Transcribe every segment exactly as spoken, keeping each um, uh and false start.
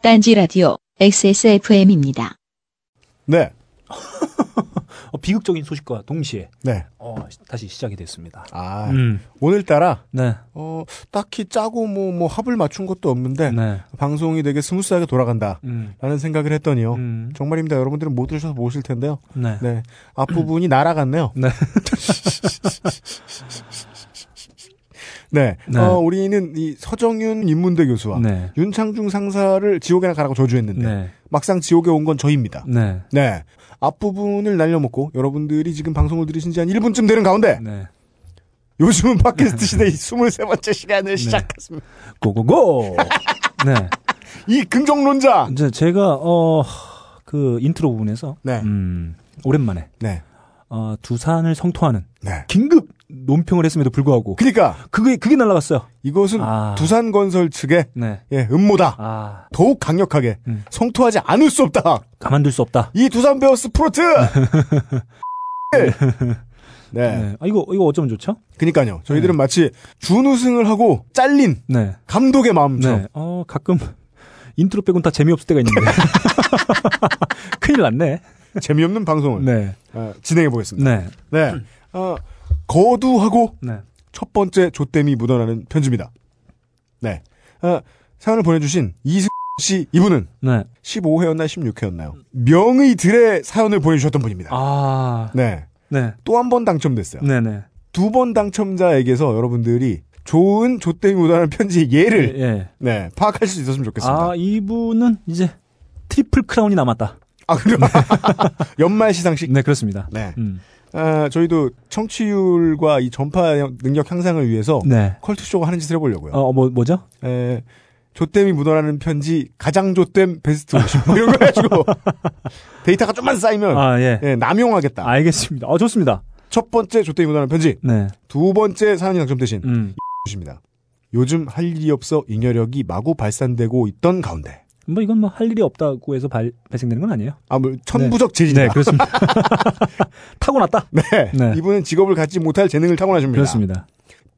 딴지 라디오 엑스에스에프엠입니다. 네. 비극적인 소식과 동시에 네. 어, 다시 시작이 됐습니다. 아, 음. 오늘따라 네. 어, 딱히 짜고 뭐, 뭐 합을 맞춘 것도 없는데 네. 방송이 되게 스무스하게 돌아간다라는 음. 생각을 했더니요. 음. 정말입니다. 여러분들은 못 들으셔서 모르실 텐데요. 네. 네. 앞부분이 날아갔네요. 네. 네, 네. 어, 우리는 이 서정윤 인문대 교수와 네. 윤창중 상사를 지옥에나 가라고 저주했는데 네. 막상 지옥에 온 건 저희입니다. 네. 네, 앞부분을 날려먹고 여러분들이 지금 방송을 들으신 지 한 일 분쯤 되는 가운데 네. 요즘은 팟캐스트 시대의 스물세 번째 시간을 네. 시작했습니다. 고고고! 네, 이 긍정론자! 이제 제가 어, 그 인트로 부분에서 네. 음, 오랜만에 네. 어, 두산을 성토하는 네. 긴급 논평을 했음에도 불구하고. 그니까. 그게, 그게 날라갔어요. 이것은 아. 두산건설 측의 네. 예, 음모다. 아. 더욱 강력하게 음. 성토하지 않을 수 없다. 가만둘 수 없다. 이 두산베어스 프로트! 네. 네. 아, 이거, 이거 어쩌면 좋죠? 그니까요. 저희들은 네. 마치 준우승을 하고 잘린 네. 감독의 마음처럼. 네. 어, 가끔 인트로 빼곤 다 재미없을 때가 있는데. 큰일 났네. 재미없는 방송을 네. 어, 진행해보겠습니다. 네. 네. 어, 거두하고 네. 첫 번째 좆댐이 묻어나는 편지입니다. 네. 어, 사연을 보내주신 이승 씨 이분은 네. 십오 회였나요? 십육 회였나요? 명의들의 사연을 보내주셨던 분입니다. 아. 네. 네. 또 한 번 당첨됐어요. 네네. 두 번 당첨자에게서 여러분들이 좋은 좆댐이 묻어나는 편지의 예를 예, 예. 네, 파악할 수 있었으면 좋겠습니다. 아, 이분은 이제 트리플 크라운이 남았다. 아, 그래요? 연말 시상식? 네, 그렇습니다. 네. 음. 아, 저희도 청취율과 이 전파 능력 향상을 위해서 네. 컬투쇼가 하는 짓을 해보려고요. 어, 뭐, 뭐죠? 에, 좆댐이 묻어나는 편지, 가장 좆댐 베스트 오십. 뭐 이런 거 해가지고 데이터가 좀만 쌓이면 아, 예. 예, 남용하겠다. 알겠습니다. 어, 좋습니다. 첫 번째 좆댐이 묻어나는 편지. 네. 두 번째 사연이 당첨되신 음. 이십니다. 요즘 할 일이 없어 잉여력이 마구 발산되고 있던 가운데. 뭐 이건 뭐 할 일이 없다고 해서 발, 발생되는 건 아니에요. 아, 뭐 천부적 재질이다. 네. 네, 그렇습니다. 타고났다. 네. 네. 이분은 직업을 갖지 못할 재능을 타고나십니다. 그렇습니다.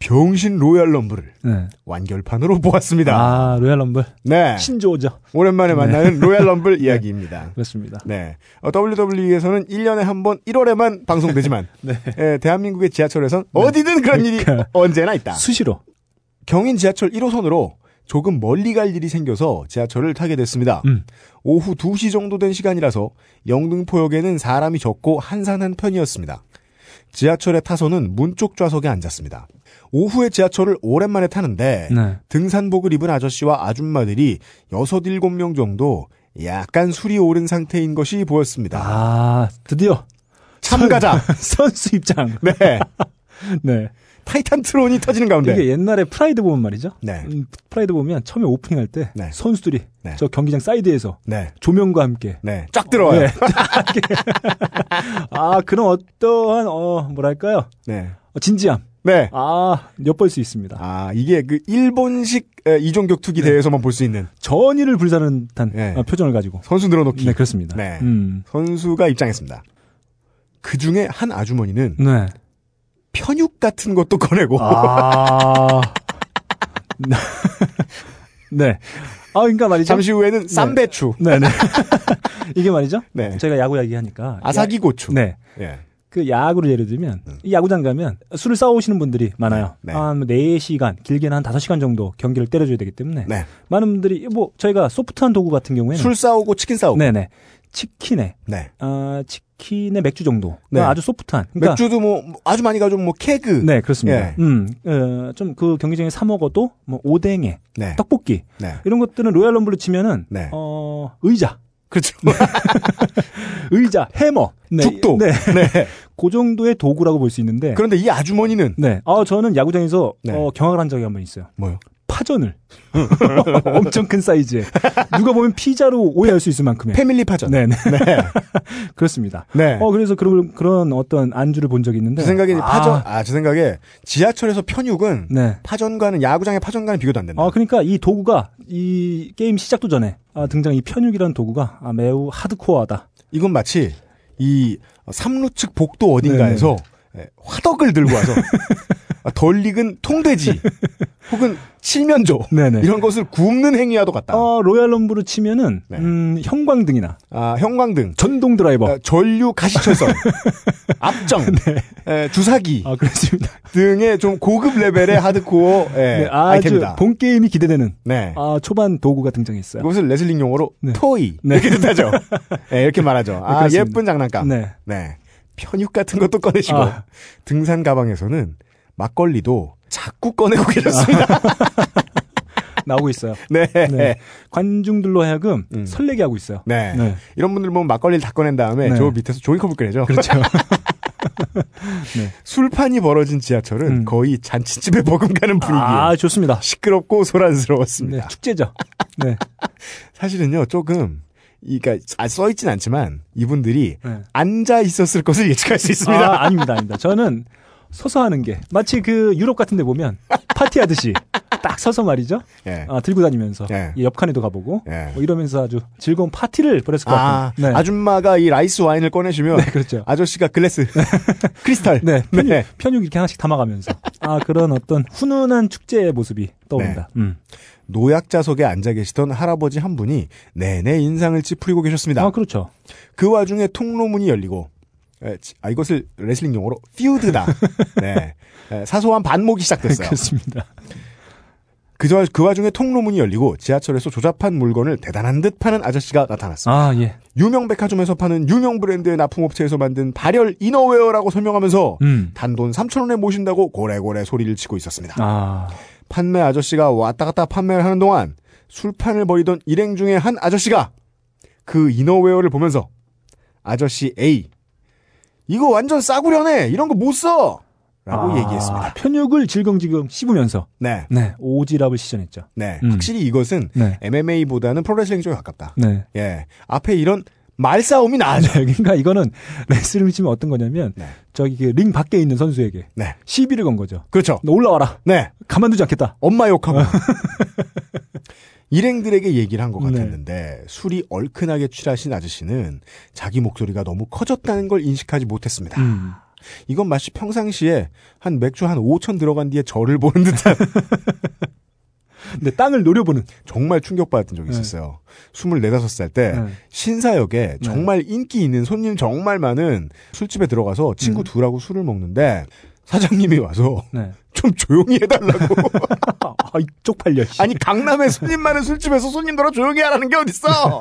병신 로얄럼블을 네. 완결판으로 보았습니다. 아, 로얄럼블. 네. 신조어죠. 오랜만에 네. 만나는 로얄럼블 네. 이야기입니다. 그렇습니다. 네. 어, 더블유더블유이에서는 일 년에 한 번 일월에만 방송되지만 네. 네. 대한민국의 지하철에선 네. 어디든 그런 그러니까. 일이 언제나 있다. 수시로. 경인 지하철 일 호선으로 조금 멀리 갈 일이 생겨서 지하철을 타게 됐습니다. 음. 오후 두 시 정도 된 시간이라서 영등포역에는 사람이 적고 한산한 편이었습니다. 지하철에 타서는 문쪽 좌석에 앉았습니다. 오후에 지하철을 오랜만에 타는데 네. 등산복을 입은 아저씨와 아줌마들이 여섯, 일곱 명 정도 약간 술이 오른 상태인 것이 보였습니다. 아, 드디어 참가자 선수 입장. 네. 네. 타이탄 트론이 터지는 가운데. 이게 옛날에 프라이드 보면 말이죠. 네. 음, 프라이드 보면 처음에 오프닝할 때 네. 선수들이 네. 저 경기장 사이드에서 네. 조명과 함께 네. 쫙 들어와요. 어, 네. 아, 그런 어떠한 어, 뭐랄까요? 네. 어, 진지함. 네. 아, 엿볼 수 있습니다. 아, 이게 그 일본식 이종 격투기 네. 대회에서만 볼 수 있는 전의를 불사르는 듯한 네. 표정을 가지고 선수 늘어놓기. 네, 그렇습니다. 네. 음. 선수가 입장했습니다. 그 중에 한 아주머니는 네. 편육 같은 것도 꺼내고. 아. 네. 아, 그러니까 말이죠. 잠시 후에는 쌈배추. 네. 네네. 이게 말이죠. 네. 제가 야구 이야기하니까. 아사기 고추. 네. 네. 그 야구를 예를 들면, 음. 이 야구장 가면 술을 싸오시는 분들이 많아요. 네. 네. 한 네 시간, 길게는 한 다섯 시간 정도 경기를 때려줘야 되기 때문에. 네. 많은 분들이, 뭐, 저희가 소프트한 도구 같은 경우에는. 술 싸오고 치킨 싸오고. 네네. 치킨에, 네. 아, 치킨에 맥주 정도. 네. 아주 소프트한. 그러니까, 맥주도 뭐, 아주 많이 가지고 뭐, 케그. 네, 그렇습니다. 예. 음, 어, 좀 그 경기장에 사먹어도, 뭐, 오뎅에, 네. 떡볶이. 네. 이런 것들은 로얄럼블로 치면은, 네. 어, 의자. 그렇죠. 네. 의자, 해머. 네. 죽도. 네. 네. 그 정도의 도구라고 볼 수 있는데. 그런데 이 아주머니는? 네. 아, 저는 야구장에서, 네. 어, 경악을 한 적이 한 번 있어요. 뭐요? 파전을 엄청 큰 사이즈에 누가 보면 피자로 오해할 수 있을 만큼의 패밀리 파전. 네네. 네. 그렇습니다. 네. 어 그래서 그런 그런 어떤 안주를 본 적이 있는데. 제 생각에 아. 파전. 아, 제 생각에 지하철에서 편육은 네. 파전과는 야구장의 파전과는 비교도 안 된다. 아, 그러니까 이 도구가 이 게임 시작도 전에 아, 등장 이 편육이라는 도구가 아, 매우 하드코어하다. 이건 마치 이 삼루 측 복도 어딘가에서 네네. 화덕을 들고 와서. 덜익은 통돼지 혹은 칠면조 네네. 이런 것을 굽는 행위와도 같다. 어, 로얄럼블로 치면은 네. 음, 형광등이나 아, 형광등, 전동 드라이버, 아, 전류 가시철선, 압정, 네. 에, 주사기, 아, 그렇습니다. 등의 좀 고급 레벨의 하드코어 에, 네, 아이템이다. 본 게임이 기대되는 네. 아, 초반 도구가 등장했어요. 이것을 레슬링 용어로 네. 토이 네. 이렇게 뜻하죠. 네, 이렇게 말하죠. 네, 아, 예쁜 장난감. 네. 네. 편육 같은 것도 꺼내시고 아. 등산 가방에서는 막걸리도 자꾸 꺼내고 계셨습니다. 나오고 있어요. 네. 네. 관중들로 하여금 음. 설레게 하고 있어요. 네. 네. 이런 분들 보면 막걸리를 다 꺼낸 다음에 네. 저 밑에서 종이컵을 꺼내죠. 그렇죠. 네. 술판이 벌어진 지하철은 음. 거의 잔치집에 버금가는 분위기. 아, 좋습니다. 시끄럽고 소란스러웠습니다. 네, 축제죠. 네. 사실은요, 조금. 그니까, 써있진 않지만, 이분들이 네. 앉아있었을 것을 예측할 수 있습니다. 아, 아닙니다, 아닙니다. 저는 서서 하는 게, 마치 그 유럽 같은 데 보면, 파티하듯이, 딱 서서 말이죠. 예. 아, 들고 다니면서, 예. 옆칸에도 가보고, 예. 뭐 이러면서 아주 즐거운 파티를 벌였을 것 아, 같아요. 네. 아줌마가 이 라이스 와인을 꺼내시면, 네, 그렇죠. 아저씨가 글래스, 크리스탈. 네, 편육, 네. 편육 이렇게 하나씩 담아가면서, 아, 그런 어떤 훈훈한 축제의 모습이 떠오른다. 네. 음. 노약자석에 앉아 계시던 할아버지 한 분이 내내 인상을 찌푸리고 계셨습니다. 아, 그렇죠. 그 와중에 통로문이 열리고, 에, 아, 이것을 레슬링 용어로 퓨드다. 네. 에, 사소한 반목이 시작됐어요. 그렇습니다. 그, 그 와중에 통로문이 열리고 지하철에서 조잡한 물건을 대단한 듯 파는 아저씨가 나타났습니다. 아, 예. 유명 백화점에서 파는 유명 브랜드의 납품업체에서 만든 발열 이너웨어라고 설명하면서 음. 단돈 삼천 원에 모신다고 고래고래 소리를 치고 있었습니다. 아. 판매 아저씨가 왔다 갔다 판매를 하는 동안 술판을 벌이던 일행 중에 한 아저씨가 그 이너웨어를 보면서 아저씨 A, 이거 완전 싸구려네, 이런 거 못 써! 라고 아, 얘기했습니다. 편육을 질겅질겅 씹으면서 네, 네 오지랖을 시전했죠. 네, 음. 확실히 이것은 네. 엠엠에이보다는 프로레슬링 쪽에 가깝다. 네, 예 앞에 이런 말싸움이 나죠. 네, 그러니까 이거는 레슬링을 치면 어떤 거냐면 네. 저기 그 링 밖에 있는 선수에게 네. 시비를 건 거죠. 그렇죠. 너 올라와라. 네. 가만두지 않겠다. 엄마 욕하고. 일행들에게 얘기를 한 것 같았는데 네. 술이 얼큰하게 취하신 아저씨는 자기 목소리가 너무 커졌다는 걸 인식하지 못했습니다. 음. 이건 마치 평상시에 한 맥주 한 오천 들어간 뒤에 저를 보는 듯한 근데 땅을 노려보는 정말 충격받았던 적이 있었어요. 네. 스물네, 다섯 살 때 네. 신사역에 정말 네. 인기 있는 손님 정말 많은 술집에 들어가서 친구 음. 둘하고 술을 먹는데 사장님이 와서 네. 좀 조용히 해달라고. 아, 쪽팔려. 아니 강남에 손님 많은 술집에서 손님들아 조용히 하라는 게 어딨어.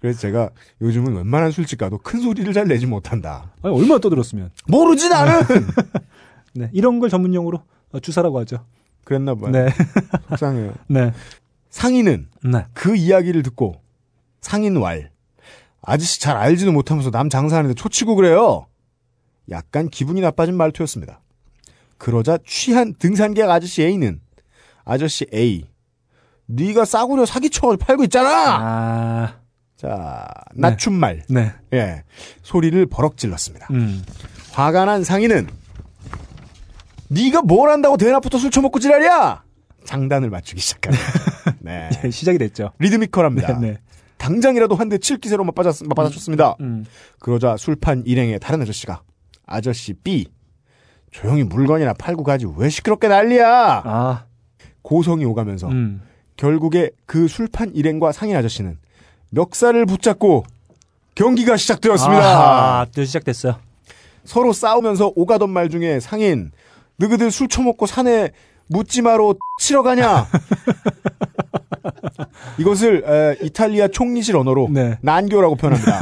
그래서 제가 요즘은 웬만한 술집 가도 큰 소리를 잘 내지 못한다. 아니, 얼마나 떠들었으면. 모르지 나는. 네, 이런 걸 전문용어로 주사라고 하죠. 그랬나 봐요. 네. 속상해요. 네. 상인은 네. 그 이야기를 듣고 상인왈. 아저씨 잘 알지도 못하면서 남 장사하는데 초치고 그래요. 약간 기분이 나빠진 말투였습니다. 그러자 취한 등산객 아저씨 A는 아저씨 A, 네가 싸구려 사기쳐서 팔고 있잖아. 아... 자, 낮춤말. 네. 네. 예. 소리를 버럭 질렀습니다. 음. 화가 난 상인은 네가 뭘 안다고 대낮부터 술 처먹고 지랄이야! 장단을 맞추기 시작합니다. 네. 예, 시작이 됐죠. 리드미컬합니다. 네, 네. 당장이라도 한 대 칠 기세로 맞받아쳤습니다. 음, 음. 그러자 술판 일행의 다른 아저씨가 아저씨 B, 조용히 물건이나 팔고 가지 왜 시끄럽게 난리야! 아. 고성이 오가면서 음. 결국에 그 술판 일행과 상인 아저씨는 멱살을 붙잡고 경기가 시작되었습니다. 아, 또 시작됐어요. 서로 싸우면서 오가던 말 중에 상인, 너희들 술 처먹고 산에 묻지마로 치러 가냐? 이것을 에, 이탈리아 총리실 언어로 네. 난교라고 표현합니다.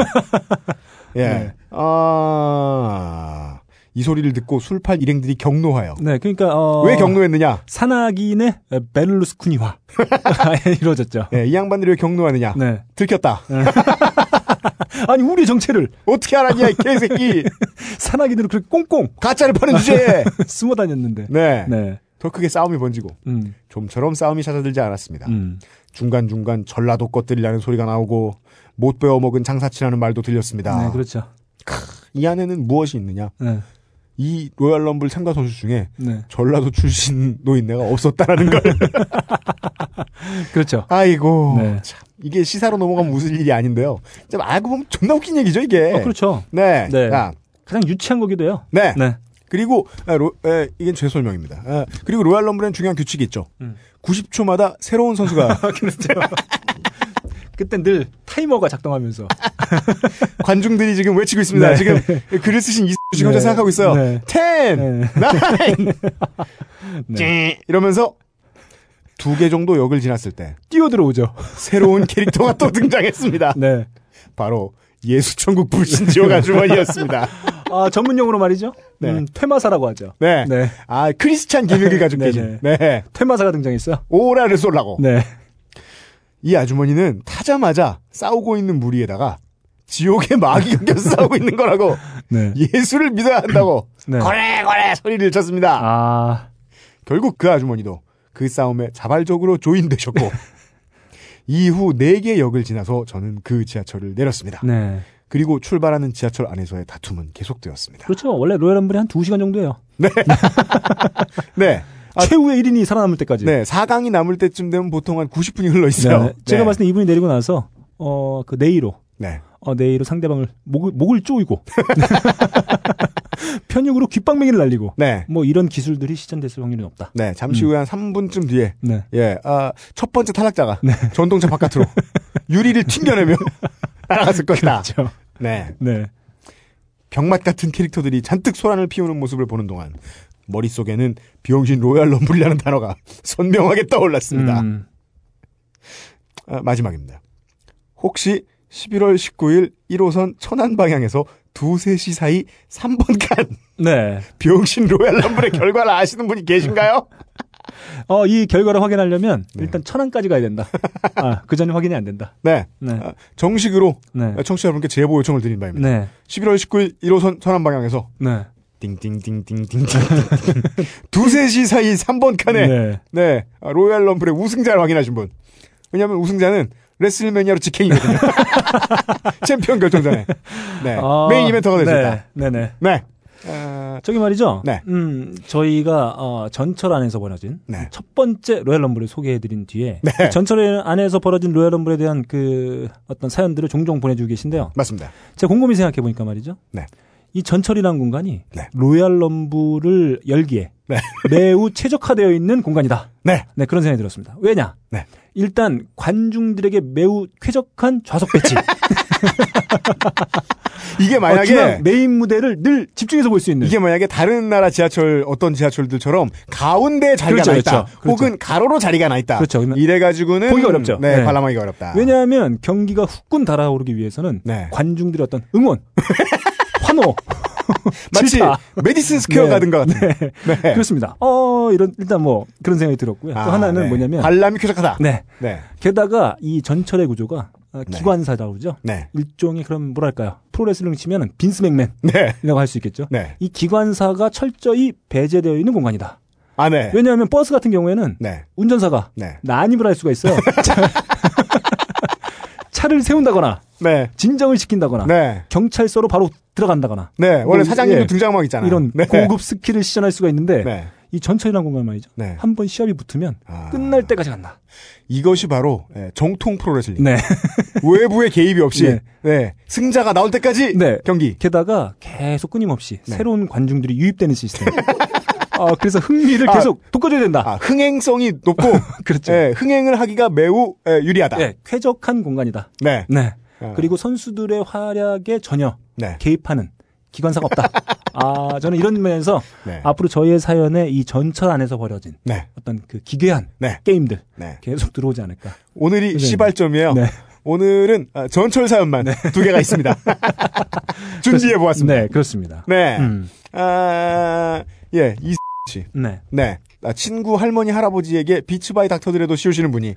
예, 네. 아, 이 소리를 듣고 술판 일행들이 경노하여. 네, 그러니까 어... 왜 경노했느냐? 사나기인의 베를루스쿠니화 이루어졌죠. 네, 이 양반들이 왜 경노하느냐? 네, 들켰다. 네. 아니 우리 정체를 어떻게 알았냐 이 개새끼. 사나기들은 그렇게 꽁꽁 가짜를 파는 주제에 숨어 다녔는데 네. 네. 더 크게 싸움이 번지고 음. 좀처럼 싸움이 찾아들지 않았습니다. 음. 중간중간 전라도 것들이라는 소리가 나오고 못 배워먹은 장사치라는 말도 들렸습니다. 네, 그렇죠. 크, 이 안에는 무엇이 있느냐. 네. 이 로얄럼블 참가 선수 중에 네. 전라도 출신 노인네가 없었다라는 걸. 그렇죠. 아이고 네. 참 이게 시사로 넘어가면 웃을 일이 아닌데요. 참 알고 보면 존나 웃긴 얘기죠 이게. 어, 그렇죠. 네. 네. 야. 가장 유치한 거기도 해요. 네. 네. 그리고 아, 로, 에, 이건 제 설명입니다. 아, 그리고 로얄럼블에는 중요한 규칙이 있죠. 음. 구십 초마다 새로운 선수가 그때 늘 타이머가 작동하면서 관중들이 지금 외치고 있습니다. 네. 지금 글을 쓰신 이 지금 네. 혼자 생각하고 있어요. 네. 텐, 나인, 네. 이러면서 두 개 정도 역을 지났을 때 뛰어들어오죠. 새로운 캐릭터가 또 등장했습니다. 네, 바로 예수천국 불신지옥 아주머니였습니다. 아, 전문용어로 말이죠. 네. 음, 퇴마사라고 하죠. 네. 네. 아, 크리스찬 기믹을 가지고 계신. 네. 퇴마사가 등장했어. 오라를 쏠라고. 네. 이 아주머니는 타자마자 싸우고 있는 무리에다가 지옥의 마귀가 껴서 싸우고 있는 거라고 네. 예수를 믿어야 한다고 네. 거래 거래 소리를 쳤습니다. 아... 결국 그 아주머니도 그 싸움에 자발적으로 조인되셨고 이후 네 개의 역을 지나서 저는 그 지하철을 내렸습니다. 네. 그리고 출발하는 지하철 안에서의 다툼은 계속되었습니다. 그렇죠. 원래 로얄럼블이 한 두 시간 정도예요. 네. 네. 아, 최후의 일 인이 살아남을 때까지. 네. 사 강이 남을 때쯤 되면 보통 한 구십 분이 흘러있어요. 네, 네. 제가 네. 봤을 때 이분이 내리고 나서, 어, 그 네이로. 네. 어, 네이로 상대방을, 목을, 목을 쪼이고. 편육으로 귓방맹이를 날리고. 네. 뭐 이런 기술들이 시전됐을 확률은 없다. 네. 잠시 음. 후에 한 삼 분쯤 뒤에. 네. 예. 아, 첫 번째 탈락자가. 네. 전동차 바깥으로. 유리를 튕겨내며 날아갔을 것이다. 그렇죠. 네. 네. 병맛 같은 캐릭터들이 잔뜩 소란을 피우는 모습을 보는 동안. 머릿속에는 비용신 로얄럼블이라는 단어가 선명하게 떠올랐습니다. 음. 아, 마지막입니다. 혹시 십일월 십구일 일 호선 천안 방향에서 두세 시 사이 삼 번 칸 네. 비용신 로얄럼블의 결과를 아시는 분이 계신가요? 어, 이 결과를 확인하려면 네. 일단 천안까지 가야 된다. 아, 그 전에 확인이 안 된다. 네. 네. 아, 정식으로 네. 청취자 여러분께 제보 요청을 드린 바입니다. 네. 십일월 십구일 일 호선 천안 방향에서 네. 띵띵띵띵띵띵 두세 시 사이 삼 번 칸에 네, 네 로얄럼블의 우승자를 확인하신 분. 왜냐하면 우승자는 레슬매니아로 직행이거든요. 챔피언 결정전에 네 어, 메인 이벤트가 됐습니다. 네, 네네. 네. 어, 저기 말이죠. 네. 음, 저희가 어, 전철 안에서 벌어진 네. 첫 번째 로얄럼블을 소개해드린 뒤에 네. 그 전철 안에서 벌어진 로얄럼블에 대한 그 어떤 사연들을 종종 보내주고 계신데요. 맞습니다. 제가 곰곰이 생각해 보니까 말이죠. 네. 이 전철이라는 공간이 네. 로얄럼블을 열기에 네. 매우 최적화되어 있는 공간이다. 네. 네, 그런 생각이 들었습니다. 왜냐? 네. 일단 관중들에게 매우 쾌적한 좌석 배치. 이게 만약에 어, 메인 무대를 늘 집중해서 볼 수 있는 이게 만약에 다른 나라 지하철 어떤 지하철들처럼 가운데 자리가 그렇죠, 나 있다. 그렇죠, 그렇죠. 혹은 가로로 자리가 나 있다. 그렇죠. 이래 가지고는 보기가 어렵죠. 네, 네. 관람하기가 어렵다. 왜냐하면 경기가 후끈 달아오르기 위해서는 네. 관중들의 어떤 응원 환호. 마치 메디슨 스퀘어 네. 가든 것 같아요. 네. 네. 네. 그렇습니다. 어, 이런, 일단 뭐, 그런 생각이 들었고요. 아, 또 하나는 네. 뭐냐면. 관람이 쾌적하다. 네. 네. 게다가 이 전철의 구조가 기관사라고 그러죠. 네. 일종의 그럼 뭐랄까요. 프로레슬링 치면 빈스 맥맨이라고 네. 할 수 있겠죠. 네. 이 기관사가 철저히 배제되어 있는 공간이다. 아, 네. 왜냐하면 버스 같은 경우에는 네. 운전사가 네. 난입을 할 수가 있어요. 차를 세운다거나, 네. 진정을 시킨다거나, 네. 경찰서로 바로 들어간다거나, 네. 원래 뭐, 사장님도 예. 등장막 있잖아요. 이런 네. 고급 스킬을 시전할 수가 있는데, 네. 이 전철이란 공간 말이죠. 네. 한번 시합이 붙으면 아... 끝날 때까지 간다. 이것이 바로 정통 프로레슬링. 네. 외부의 개입이 없이 네. 네. 승자가 나올 때까지 네. 경기. 게다가 계속 끊임없이 네. 새로운 관중들이 유입되는 시스템. 아, 그래서 흥미를 계속 아, 돋궈줘야 된다. 아, 흥행성이 높고 그렇죠. 예, 흥행을 하기가 매우 예, 유리하다. 예, 쾌적한 공간이다. 네, 네. 어. 그리고 선수들의 활약에 전혀 네. 개입하는 기관사가 없다. 아, 저는 이런 면에서 네. 앞으로 저희의 사연에 이 전철 안에서 벌어진 네. 어떤 그 기괴한 네. 게임들 네. 계속 들어오지 않을까. 오늘이 시발점이에요. 네. 오늘은 전철 사연만 네. 두 개가 있습니다. 준비해 보았습니다. 네, 그렇습니다. 네, 음. 아, 예, 이. 네. 네. 친구 할머니 할아버지에게 비츠바이 닥터들에도 씌우시는 분이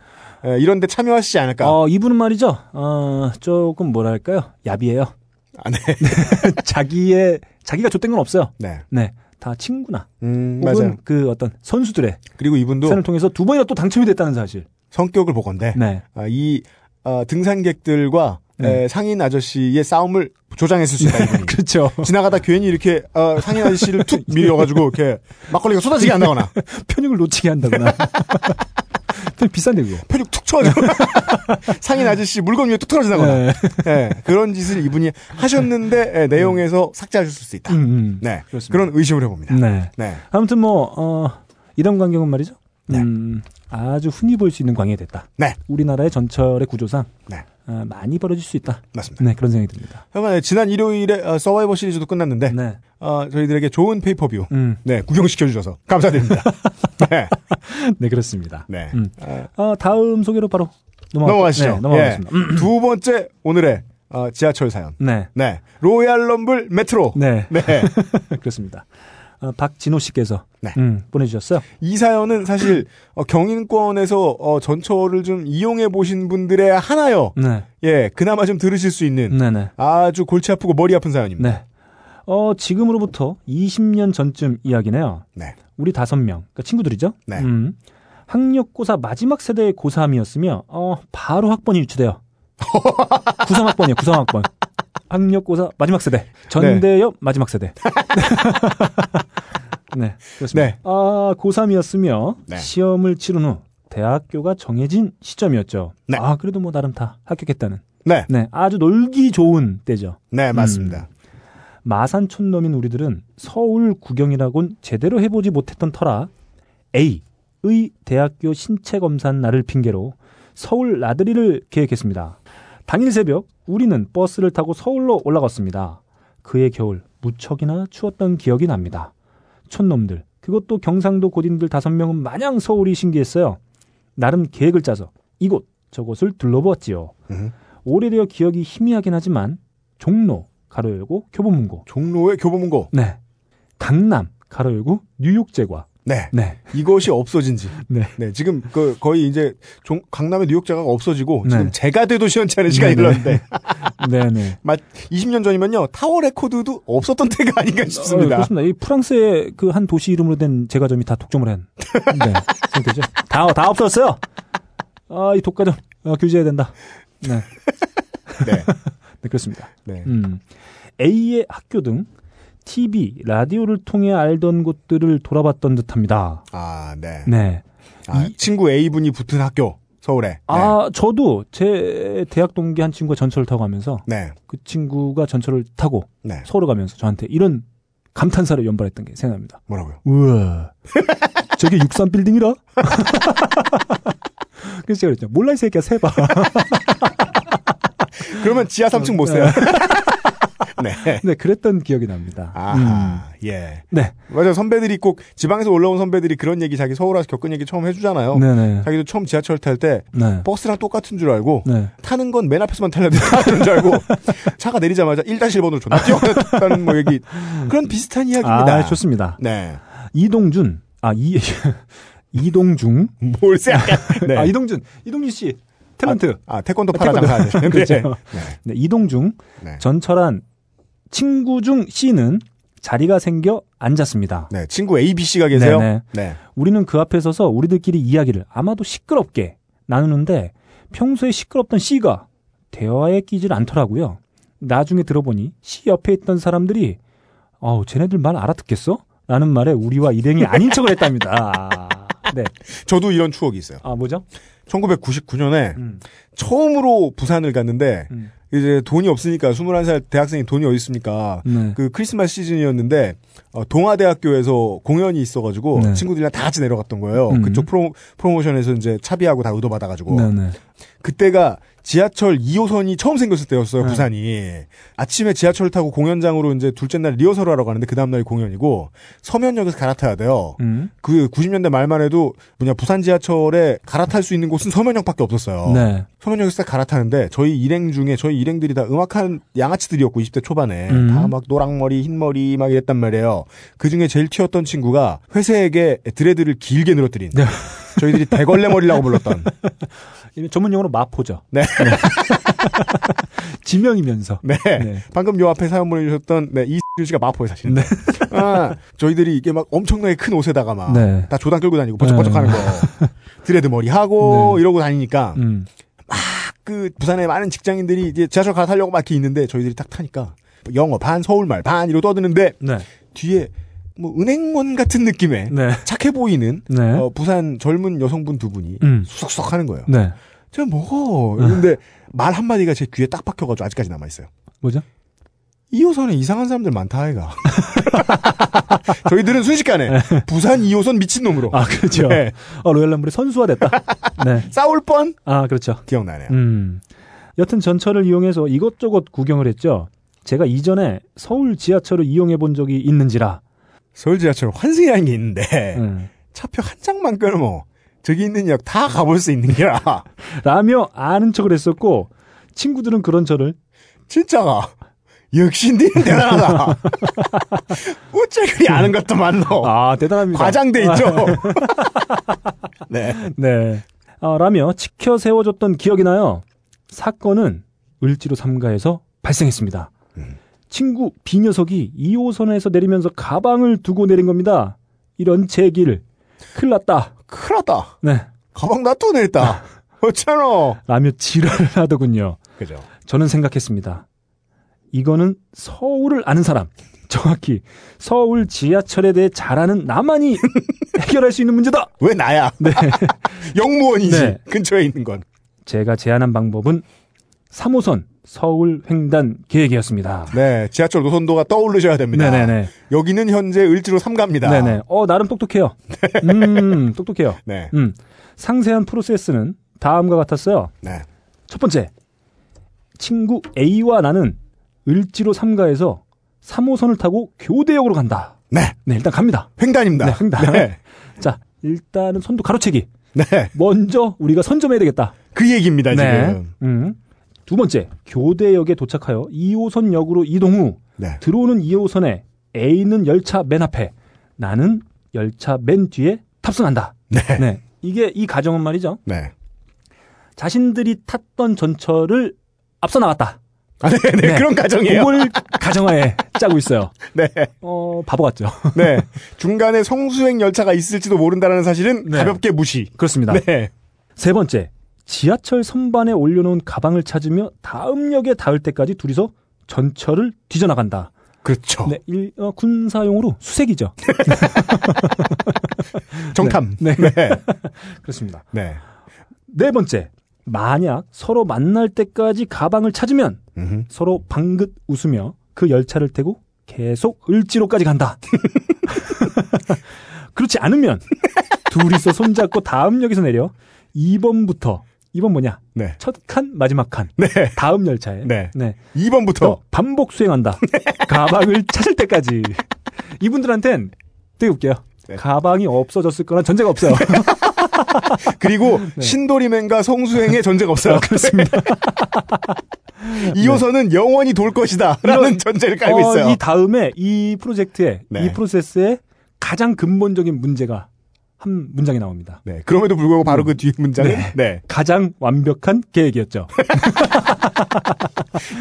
이런 데 참여하시지 않을까. 어, 이분은 말이죠. 어, 조금 뭐랄까요? 야비해요. 아, 네. 자기의 자기가 좆된 건 없어요. 네. 네. 다 친구나. 음, 혹은 맞아요. 그 어떤 선수들의 그리고 이분도 사연을 통해서 두 번이나 또 당첨이 됐다는 사실. 성격을 보건대. 네. 아, 이 아, 등산객들과 네. 에, 상인 아저씨의 싸움을 조장했을 수 있다. 그렇죠. 지나가다 괜히 이렇게 어, 상인 아저씨를 툭 밀려가지고 이렇게 막걸리가 쏟아지게 한다거나 편육을 놓치게 한다거나 되게 비싼데 그거. 표적 툭 쳐가지고 상인 아저씨 물건 위에 툭 떨어지나거나. 네. 네. 그런 짓을 이분이 하셨는데 네. 내용에서 삭제하셨을 수 있다. 음, 음. 네. 그렇습니다. 그런 의심을 해봅니다. 네. 네. 아무튼 뭐 어, 이런 광경은 말이죠. 네. 음, 아주 흔히 볼 수 있는 광경이 됐다. 네. 우리나라의 전철의 구조상. 네. 어, 많이 벌어질 수 있다. 맞습니다. 네, 그런 생각이 듭니다. 네, 지난 일요일에 어, 서바이벌 시리즈도 끝났는데 네. 어, 저희들에게 좋은 페이퍼뷰 음. 네, 구경시켜주셔서 감사드립니다. 네. 네, 그렇습니다. 네. 음. 어, 다음 소개로 바로 넘어가... 넘어가시죠. 네, 넘어가겠습니다. 예. 두 번째 오늘의 어, 지하철 사연. 네. 네. 로얄럼블 메트로. 네. 네. 그렇습니다. 어, 박진호 씨께서 네. 음, 보내주셨어요. 이 사연은 사실 어, 경인권에서 어, 전철을 좀 이용해 보신 분들의 하나요. 네. 예, 그나마 좀 들으실 수 있는 네네. 아주 골치 아프고 머리 아픈 사연입니다. 네. 어, 지금으로부터 이십 년 전쯤 이야기네요. 네. 우리 다섯 명, 그러니까 친구들이죠. 네. 음, 학력고사 마지막 세대의 고삼이었으며 어, 바로 학번이 유추돼요. 구십삼 학번이에요. 구십삼 학번. 학력고사 마지막 세대. 전대협 네. 마지막 세대. 네, 그렇습니다. 네. 아, 고삼이었으며 네. 시험을 치른 후 대학교가 정해진 시점이었죠. 네. 아, 그래도 뭐 나름 다 합격했다는. 네. 네, 아주 놀기 좋은 때죠. 네, 맞습니다. 음, 마산촌 놈인 우리들은 서울 구경이라곤 제대로 해보지 못했던 터라 A의 대학교 신체검사 날을 핑계로 서울 나들이를 계획했습니다. 당일 새벽 우리는 버스를 타고 서울로 올라갔습니다. 그해 겨울 무척이나 추웠던 기억이 납니다. 촌놈들, 그것도 경상도 고딩들 다섯 명은 마냥 서울이 신기했어요. 나름 계획을 짜서 이곳 저곳을 둘러보았지요. 음. 오래되어 기억이 희미하긴 하지만 종로 가로 열고 교보문고. 종로의 교보문고. 네. 강남 가로 열고 뉴욕제과. 네. 네. 이것이 없어진 지. 네. 네. 지금, 그, 거의 이제, 종, 강남의 뉴욕제과가 없어지고, 네. 지금 제가 돼도 시원치 않은 시간이 흘렀는데. 네네. 맞, 이십 년 전이면요, 타워 레코드도 없었던 때가 아닌가 싶습니다. 어, 그렇습니다. 이 프랑스의 그 한 도시 이름으로 된 제과점이 다 독점을 한. 네. 상태죠. 다, 다 없어졌어요. 아, 이 독과점, 어, 규제해야 된다. 네. 네. 네, 그렇습니다. 네. 음. A의 학교 등, 티비, 라디오를 통해 알던 곳들을 돌아봤던 듯합니다. 아, 네. 네. 아, 이, 친구 A 분이 붙은 학교 서울에. 네. 아, 저도 제 대학 동기 한 친구가 전철을 타고 가면서, 네. 그 친구가 전철을 타고 네. 서울을 가면서 저한테 이런 감탄사를 연발했던 게 생각납니다. 뭐라고요? 우와. 저게 육삼 빌딩이라? 그래서 제가 그랬죠. 몰라 이 새끼야 세봐. 그러면 지하 삼 층 못 세요. 네. 네, 그랬던 기억이 납니다. 아, 음. 예. 네. 맞아요. 선배들이 꼭, 지방에서 올라온 선배들이 그런 얘기, 자기 서울 와서 겪은 얘기 처음 해주잖아요. 네네. 자기도 처음 지하철 탈 때, 네. 버스랑 똑같은 줄 알고, 네. 타는 건 맨 앞에서만 타려는데 타는 줄 알고, 차가 내리자마자 일 다시 일 번으로 존나 뛰어갔다는 뭐 얘기. 그런 비슷한 이야기입니다. 아, 좋습니다. 네. 이동준, 아, 이, 이동중. 뭘 생각해? 네. 아, 이동준. 이동준 씨. 탤런트. 아, 아 태권도 파라장사. 네. 그렇죠. 네. 네. 이동중. 네. 전철한 친구 중 C는 자리가 생겨 앉았습니다. 네, 친구 에이비씨가 계세요? 네네. 네. 우리는 그 앞에 서서 우리들끼리 이야기를 아마도 시끄럽게 나누는데 평소에 시끄럽던 C가 대화에 끼질 않더라고요. 나중에 들어보니 C 옆에 있던 사람들이 어우, 쟤네들 말 알아듣겠어? 라는 말에 우리와 일행이 아닌 척을 했답니다. 네. 저도 이런 추억이 있어요. 아, 뭐죠? 천구백구십구 년에 음. 처음으로 부산을 갔는데 음. 이제 돈이 없으니까 스물한 살 대학생이 돈이 어디 있습니까? 네. 그 크리스마스 시즌이었는데 어, 동아대학교에서 공연이 있어가지고 네. 친구들이랑 다 같이 내려갔던 거예요. 음. 그쪽 프로, 프로모션에서 이제 차비하고 다 의도받아가지고 네, 네. 그때가 지하철 이 호선이 처음 생겼을 때였어요. 네. 부산이 아침에 지하철 타고 공연장으로 이제 둘째 날 리허설을 하러 가는데 그 다음 날 공연이고 서면역에서 갈아타야 돼요. 음. 그 구십 년대 말만 해도 뭐냐 부산 지하철에 갈아탈 수 있는 곳은 서면역밖에 없었어요. 네. 서면역에서 갈아타는데 저희 일행 중에 저희 일행들이 다 음악한 양아치들이었고 이십 대 초반에 음. 다 막 노랑머리 흰머리 막 이랬단 말이에요. 그중에 제일 튀었던 친구가 회색에 드레드를 길게 늘어뜨린 네. 저희들이 대걸레 머리라고 불렀던 전문용어로 마포죠. 네. 네. 지명이면서 네. 네. 방금 요 앞에 사연 보내주셨던 네. 이준 씨가 마포에 사시는데 네. 아, 저희들이 이게 막 엄청나게 큰 옷에다가 막 다 네. 조단 끌고 다니고 번쩍번쩍하는 네. 거 드레드 머리 하고 네. 이러고 다니니까 음. 막 그 부산에 많은 직장인들이 이제 지하철 가 타려고 막 이렇게 있는데 저희들이 딱 타니까 영어 반 서울말 반 이러고 떠드는데 네. 뒤에 뭐 은행원 같은 느낌의 네. 착해 보이는 네. 어, 부산 젊은 여성분 두 분이 음. 수석수석 하는 거예요. 네. 쟤 먹어. 근데 말 한마디가 제 귀에 딱 박혀가지고 아직까지 남아있어요. 뭐죠? 이 호선에 이상한 사람들 많다, 아이가. 저희들은 순식간에 네. 부산 이 호선 미친놈으로. 아, 그렇죠. 네. 어, 로얄럼블이 선수화됐다. 네. 싸울 뻔? 아, 그렇죠. 기억나네요. 음. 여튼 전철을 이용해서 이것저것 구경을 했죠. 제가 이전에 서울 지하철을 이용해 본 적이 있는지라. 서울 지하철 환승이라는 게 있는데 음. 차표 한 장만 끊으면 저기 있는 역 다 가볼 수 있는 게라. 라며 아는 척을 했었고 친구들은 그런 저를 진짜가 역시 니는 대단하다. 어째 그리 아는 것도 많노. 아, 대단합니다. 과장돼 있죠. 네. 네. 아, 라며 지켜 세워줬던 기억이 나요. 사건은 을지로 삼 가에서 발생했습니다. 음. 친구 B 녀석이 이 호선에서 내리면서 가방을 두고 내린 겁니다. 이런 제기를. 큰일 났다. 큰일 났다. 네. 가방 놔두고 내렸다. 어쩌노. 라며 지랄을 하더군요. 그죠. 저는 생각했습니다. 이거는 서울을 아는 사람, 정확히 서울 지하철에 대해 잘 아는 나만이 해결할 수 있는 문제다. 왜 나야? 네. 영무원이지. 네. 근처에 있는 건. 제가 제안한 방법은 삼 호선 서울 횡단 계획이었습니다. 네, 지하철 노선도가 떠오르셔야 됩니다. 네네네. 여기는 현재 을지로 삼 가입니다. 네네. 어, 나름 똑똑해요. 음, 똑똑해요. 네. 음, 상세한 프로세스는 다음과 같았어요. 네. 첫 번째, 친구 A와 나는 을지로 삼 가에서 삼 호선을 타고 교대역으로 간다. 네. 네, 일단 갑니다. 횡단입니다. 네, 횡단. 네. 자, 일단은 선도 가로채기. 네. 먼저 우리가 선점해야 되겠다. 그 얘기입니다, 네. 지금. 음. 두 번째, 교대역에 도착하여 이 호선 역으로 이동 후 네. 들어오는 이 호선에 A는 열차 맨 앞에, 나는 열차 맨 뒤에 탑승한다. 네. 네. 이게 이 가정은 말이죠. 네. 자신들이 탔던 전철을 앞서 나왔다. 아, 네, 네, 그런 가정이에요. 그걸 가정하에 짜고 있어요. 네. 어, 바보 같죠. 네. 중간에 성수행 열차가 있을지도 모른다는 사실은 네. 가볍게 무시. 그렇습니다. 네. 세 번째, 지하철 선반에 올려놓은 가방을 찾으며 다음 역에 닿을 때까지 둘이서 전철을 뒤져나간다. 그렇죠. 네, 일, 어, 군사용으로 수색이죠. 정탐. 네. 네. 네. 그렇습니다. 네. 네 번째, 만약 서로 만날 때까지 가방을 찾으면 음흠. 서로 방긋 웃으며 그 열차를 태고 계속 을지로까지 간다. 그렇지 않으면 둘이서 손잡고 다음 역에서 내려 이 번부터 이 번 뭐냐? 네. 첫 칸 마지막 칸. 네. 다음 열차에. 네. 네. 이 번부터 반복 수행한다. 가방을 찾을 때까지. 이분들한텐 되게 웃겨요. 네. 가방이 없어졌을 거란 전제가 없어요. 그리고 네. 신도리맨과 성수행의 전제가 없어요. 아, 그렇습니다. 이 호선은 네. 영원히 돌 것이다 라는 이런, 전제를 깔고 어, 있어요. 이 다음에 이 프로젝트에 네. 이 프로세스의 가장 근본적인 문제가 한 문장이 나옵니다. 네. 그럼에도 불구하고 바로 음. 그 뒤 문장은 네. 네. 가장 완벽한 계획이었죠.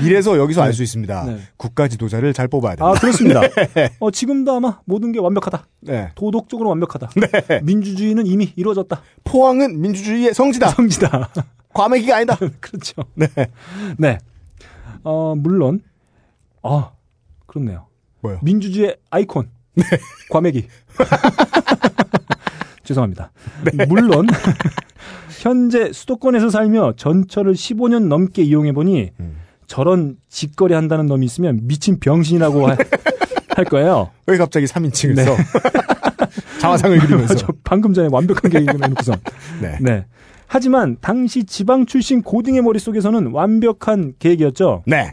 이래서 여기서 네. 알 수 있습니다. 네. 국가 지도자를 잘 뽑아야 됩니다. 아, 그렇습니다. 네. 어, 지금도 아마 모든 게 완벽하다. 네. 도덕적으로 완벽하다. 네. 민주주의는 이미 이루어졌다. 포항은 민주주의의 성지다. 성지다. 과메기가 아니다. 그렇죠. 네. 네. 어, 물론, 아, 그렇네요. 뭐요? 민주주의의 아이콘. 네. 과메기. 죄송합니다. 네. 물론 현재 수도권에서 살며 전철을 십오 년 넘게 이용해보니 음. 저런 짓거리 한다는 놈이 있으면 미친 병신이라고 하, 할 거예요. 왜 갑자기 삼 인칭을 네. 써? 자화상을 그리면서. 방금 전에 완벽한 계획을 해놓고서. 네. 네. 하지만 당시 지방 출신 고딩의 머릿속에서는 완벽한 계획이었죠. 네.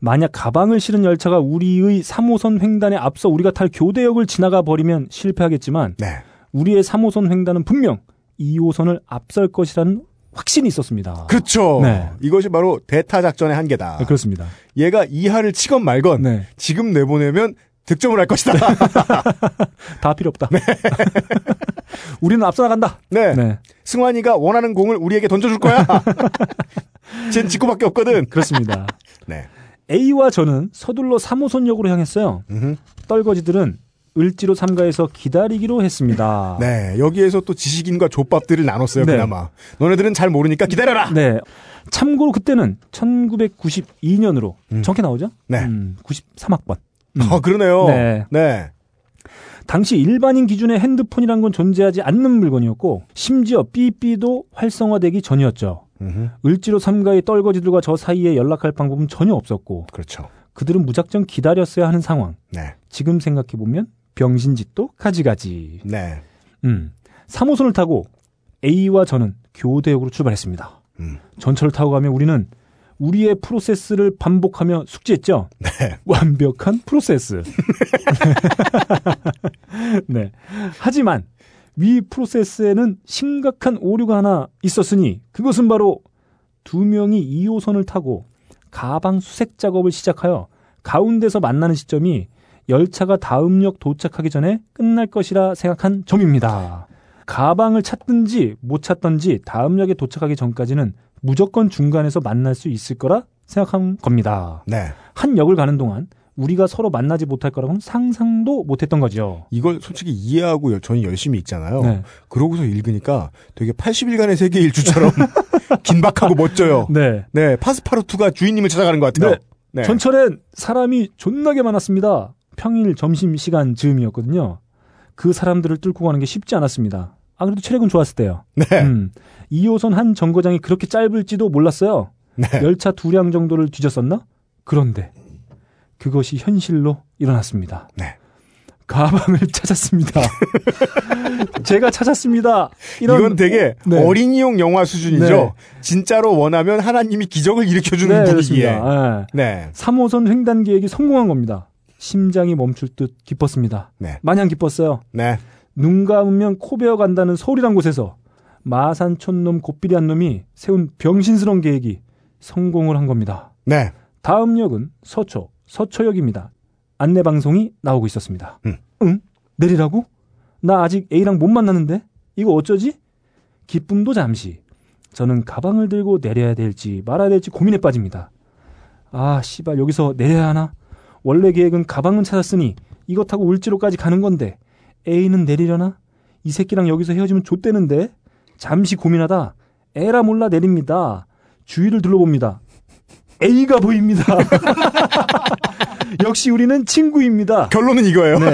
만약 가방을 실은 열차가 우리의 삼 호선 횡단에 앞서 우리가 탈 교대역을 지나가 버리면 실패하겠지만 네. 우리의 삼 호선 횡단은 분명 이 호선을 앞설 것이라는 확신이 있었습니다. 그렇죠. 네. 이것이 바로 대타 작전의 한계다. 네, 그렇습니다. 얘가 이하를 치건 말건 네. 지금 내보내면 득점을 할 것이다. 네. 다 필요 없다. 네. 우리는 앞서 나간다. 네. 네. 승환이가 원하는 공을 우리에게 던져줄 거야. 쟨 직구밖에 없거든. 그렇습니다. 네. A와 저는 서둘러 삼 호선역으로 향했어요. 음흠. 떨거지들은 을지로 삼 가에서 기다리기로 했습니다. 네, 여기에서 또 지식인과 족밥들을 나눴어요. 네. 그나마 너네들은 잘 모르니까 기다려라. 네. 참고로 그때는 천구백구십이 년으로 음. 정확히 나오죠? 네, 음, 구십삼 학번. 음. 아, 그러네요. 네, 네. 당시 일반인 기준의 핸드폰이란 건 존재하지 않는 물건이었고 심지어 삐삐도 활성화되기 전이었죠. 으흠. 을지로 삼가의 떨거지들과 저 사이에 연락할 방법은 전혀 없었고 그렇죠. 그들은 무작정 기다렸어야 하는 상황. 네. 지금 생각해보면 병신짓도 가지가지. 네. 음, 삼 호선을 타고 A와 저는 교대역으로 출발했습니다. 음. 전철을 타고 가면 우리는 우리의 프로세스를 반복하며 숙지했죠. 네. 완벽한 프로세스. 네. 하지만 위 프로세스에는 심각한 오류가 하나 있었으니 그것은 바로 두 명이 이 호선을 타고 가방 수색 작업을 시작하여 가운데서 만나는 시점이 열차가 다음역 도착하기 전에 끝날 것이라 생각한 점입니다. 가방을 찾든지 못 찾든지 다음역에 도착하기 전까지는 무조건 중간에서 만날 수 있을 거라 생각한 겁니다. 네. 한 역을 가는 동안 우리가 서로 만나지 못할 거라고는 상상도 못했던 거죠. 이걸 솔직히 이해하고 저는 열심히 읽잖아요. 네. 그러고서 읽으니까 되게 팔십 일간의 세계 일주처럼 긴박하고 멋져요. 네. 네, 파스파르투가 주인님을 찾아가는 것 같아요. 네. 네. 전철엔 사람이 존나게 많았습니다. 평일 점심시간 즈음이었거든요. 그 사람들을 뚫고 가는 게 쉽지 않았습니다. 아, 그래도 체력은 좋았을 때요. 네. 음, 이 호선 한 정거장이 그렇게 짧을지도 몰랐어요. 네. 열차 두량 정도를 뒤졌었나? 그런데 그것이 현실로 일어났습니다. 네. 가방을 찾았습니다. 제가 찾았습니다. 이런, 이건 되게 네. 어린이용 영화 수준이죠. 네. 진짜로 원하면 하나님이 기적을 일으켜주는 네, 분위기에. 네. 삼 호선 횡단 계획이 성공한 겁니다. 심장이 멈출 듯 기뻤습니다. 네. 마냥 기뻤어요. 네. 눈 감으면 코 베어간다는 서울이란 곳에서 마산촌놈 곧비리한 놈이 세운 병신스러운 계획이 성공을 한 겁니다. 네. 다음 역은 서초, 서초역입니다. 안내방송이 나오고 있었습니다. 응? 응? 내리라고? 나 아직 A랑 못 만났는데? 이거 어쩌지? 기쁨도 잠시. 저는 가방을 들고 내려야 될지 말아야 될지 고민에 빠집니다. 아, 씨발 여기서 내려야 하나? 원래 계획은 가방은 찾았으니 이것 타고 을지로까지 가는 건데 A는 내리려나? 이 새끼랑 여기서 헤어지면 좆대는데? 잠시 고민하다 에라 몰라 내립니다. 주위를 둘러봅니다. A가 보입니다. 역시 우리는 친구입니다. 결론은 이거예요. 네.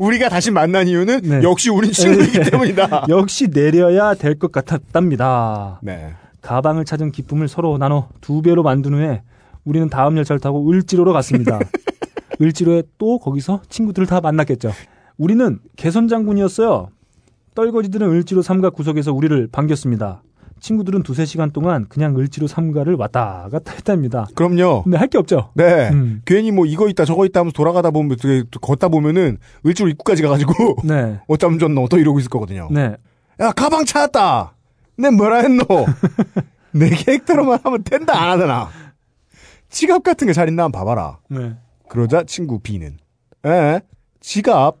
우리가 다시 만난 이유는 네. 역시 우린 친구이기 네. 때문이다. 역시 내려야 될 것 같았답니다. 네. 가방을 찾은 기쁨을 서로 나눠 두 배로 만든 후에 우리는 다음 열차를 타고 을지로로 갔습니다. 을지로에 또 거기서 친구들을 다 만났겠죠. 우리는 개선장군이었어요. 떨거지들은 을지로 삼가 구석에서 우리를 반겼습니다. 친구들은 두세 시간 동안 그냥 을지로 삼가를 왔다 갔다 했답니다. 그럼요. 근데 할 게 없죠. 네. 음. 괜히 뭐 이거 있다 저거 있다 하면서 돌아가다 보면 걷다 보면은 을지로 입구까지 가가지고 네. 어쩜 좋노 또 이러고 있을 거거든요. 네. 야 가방 찾았다. 내 뭐라 했노. 내 계획대로만 하면 된다 안 하더나. 지갑 같은 게 잘 있나 한번 봐봐라. 네. 그러자 친구 B는 에? 지갑?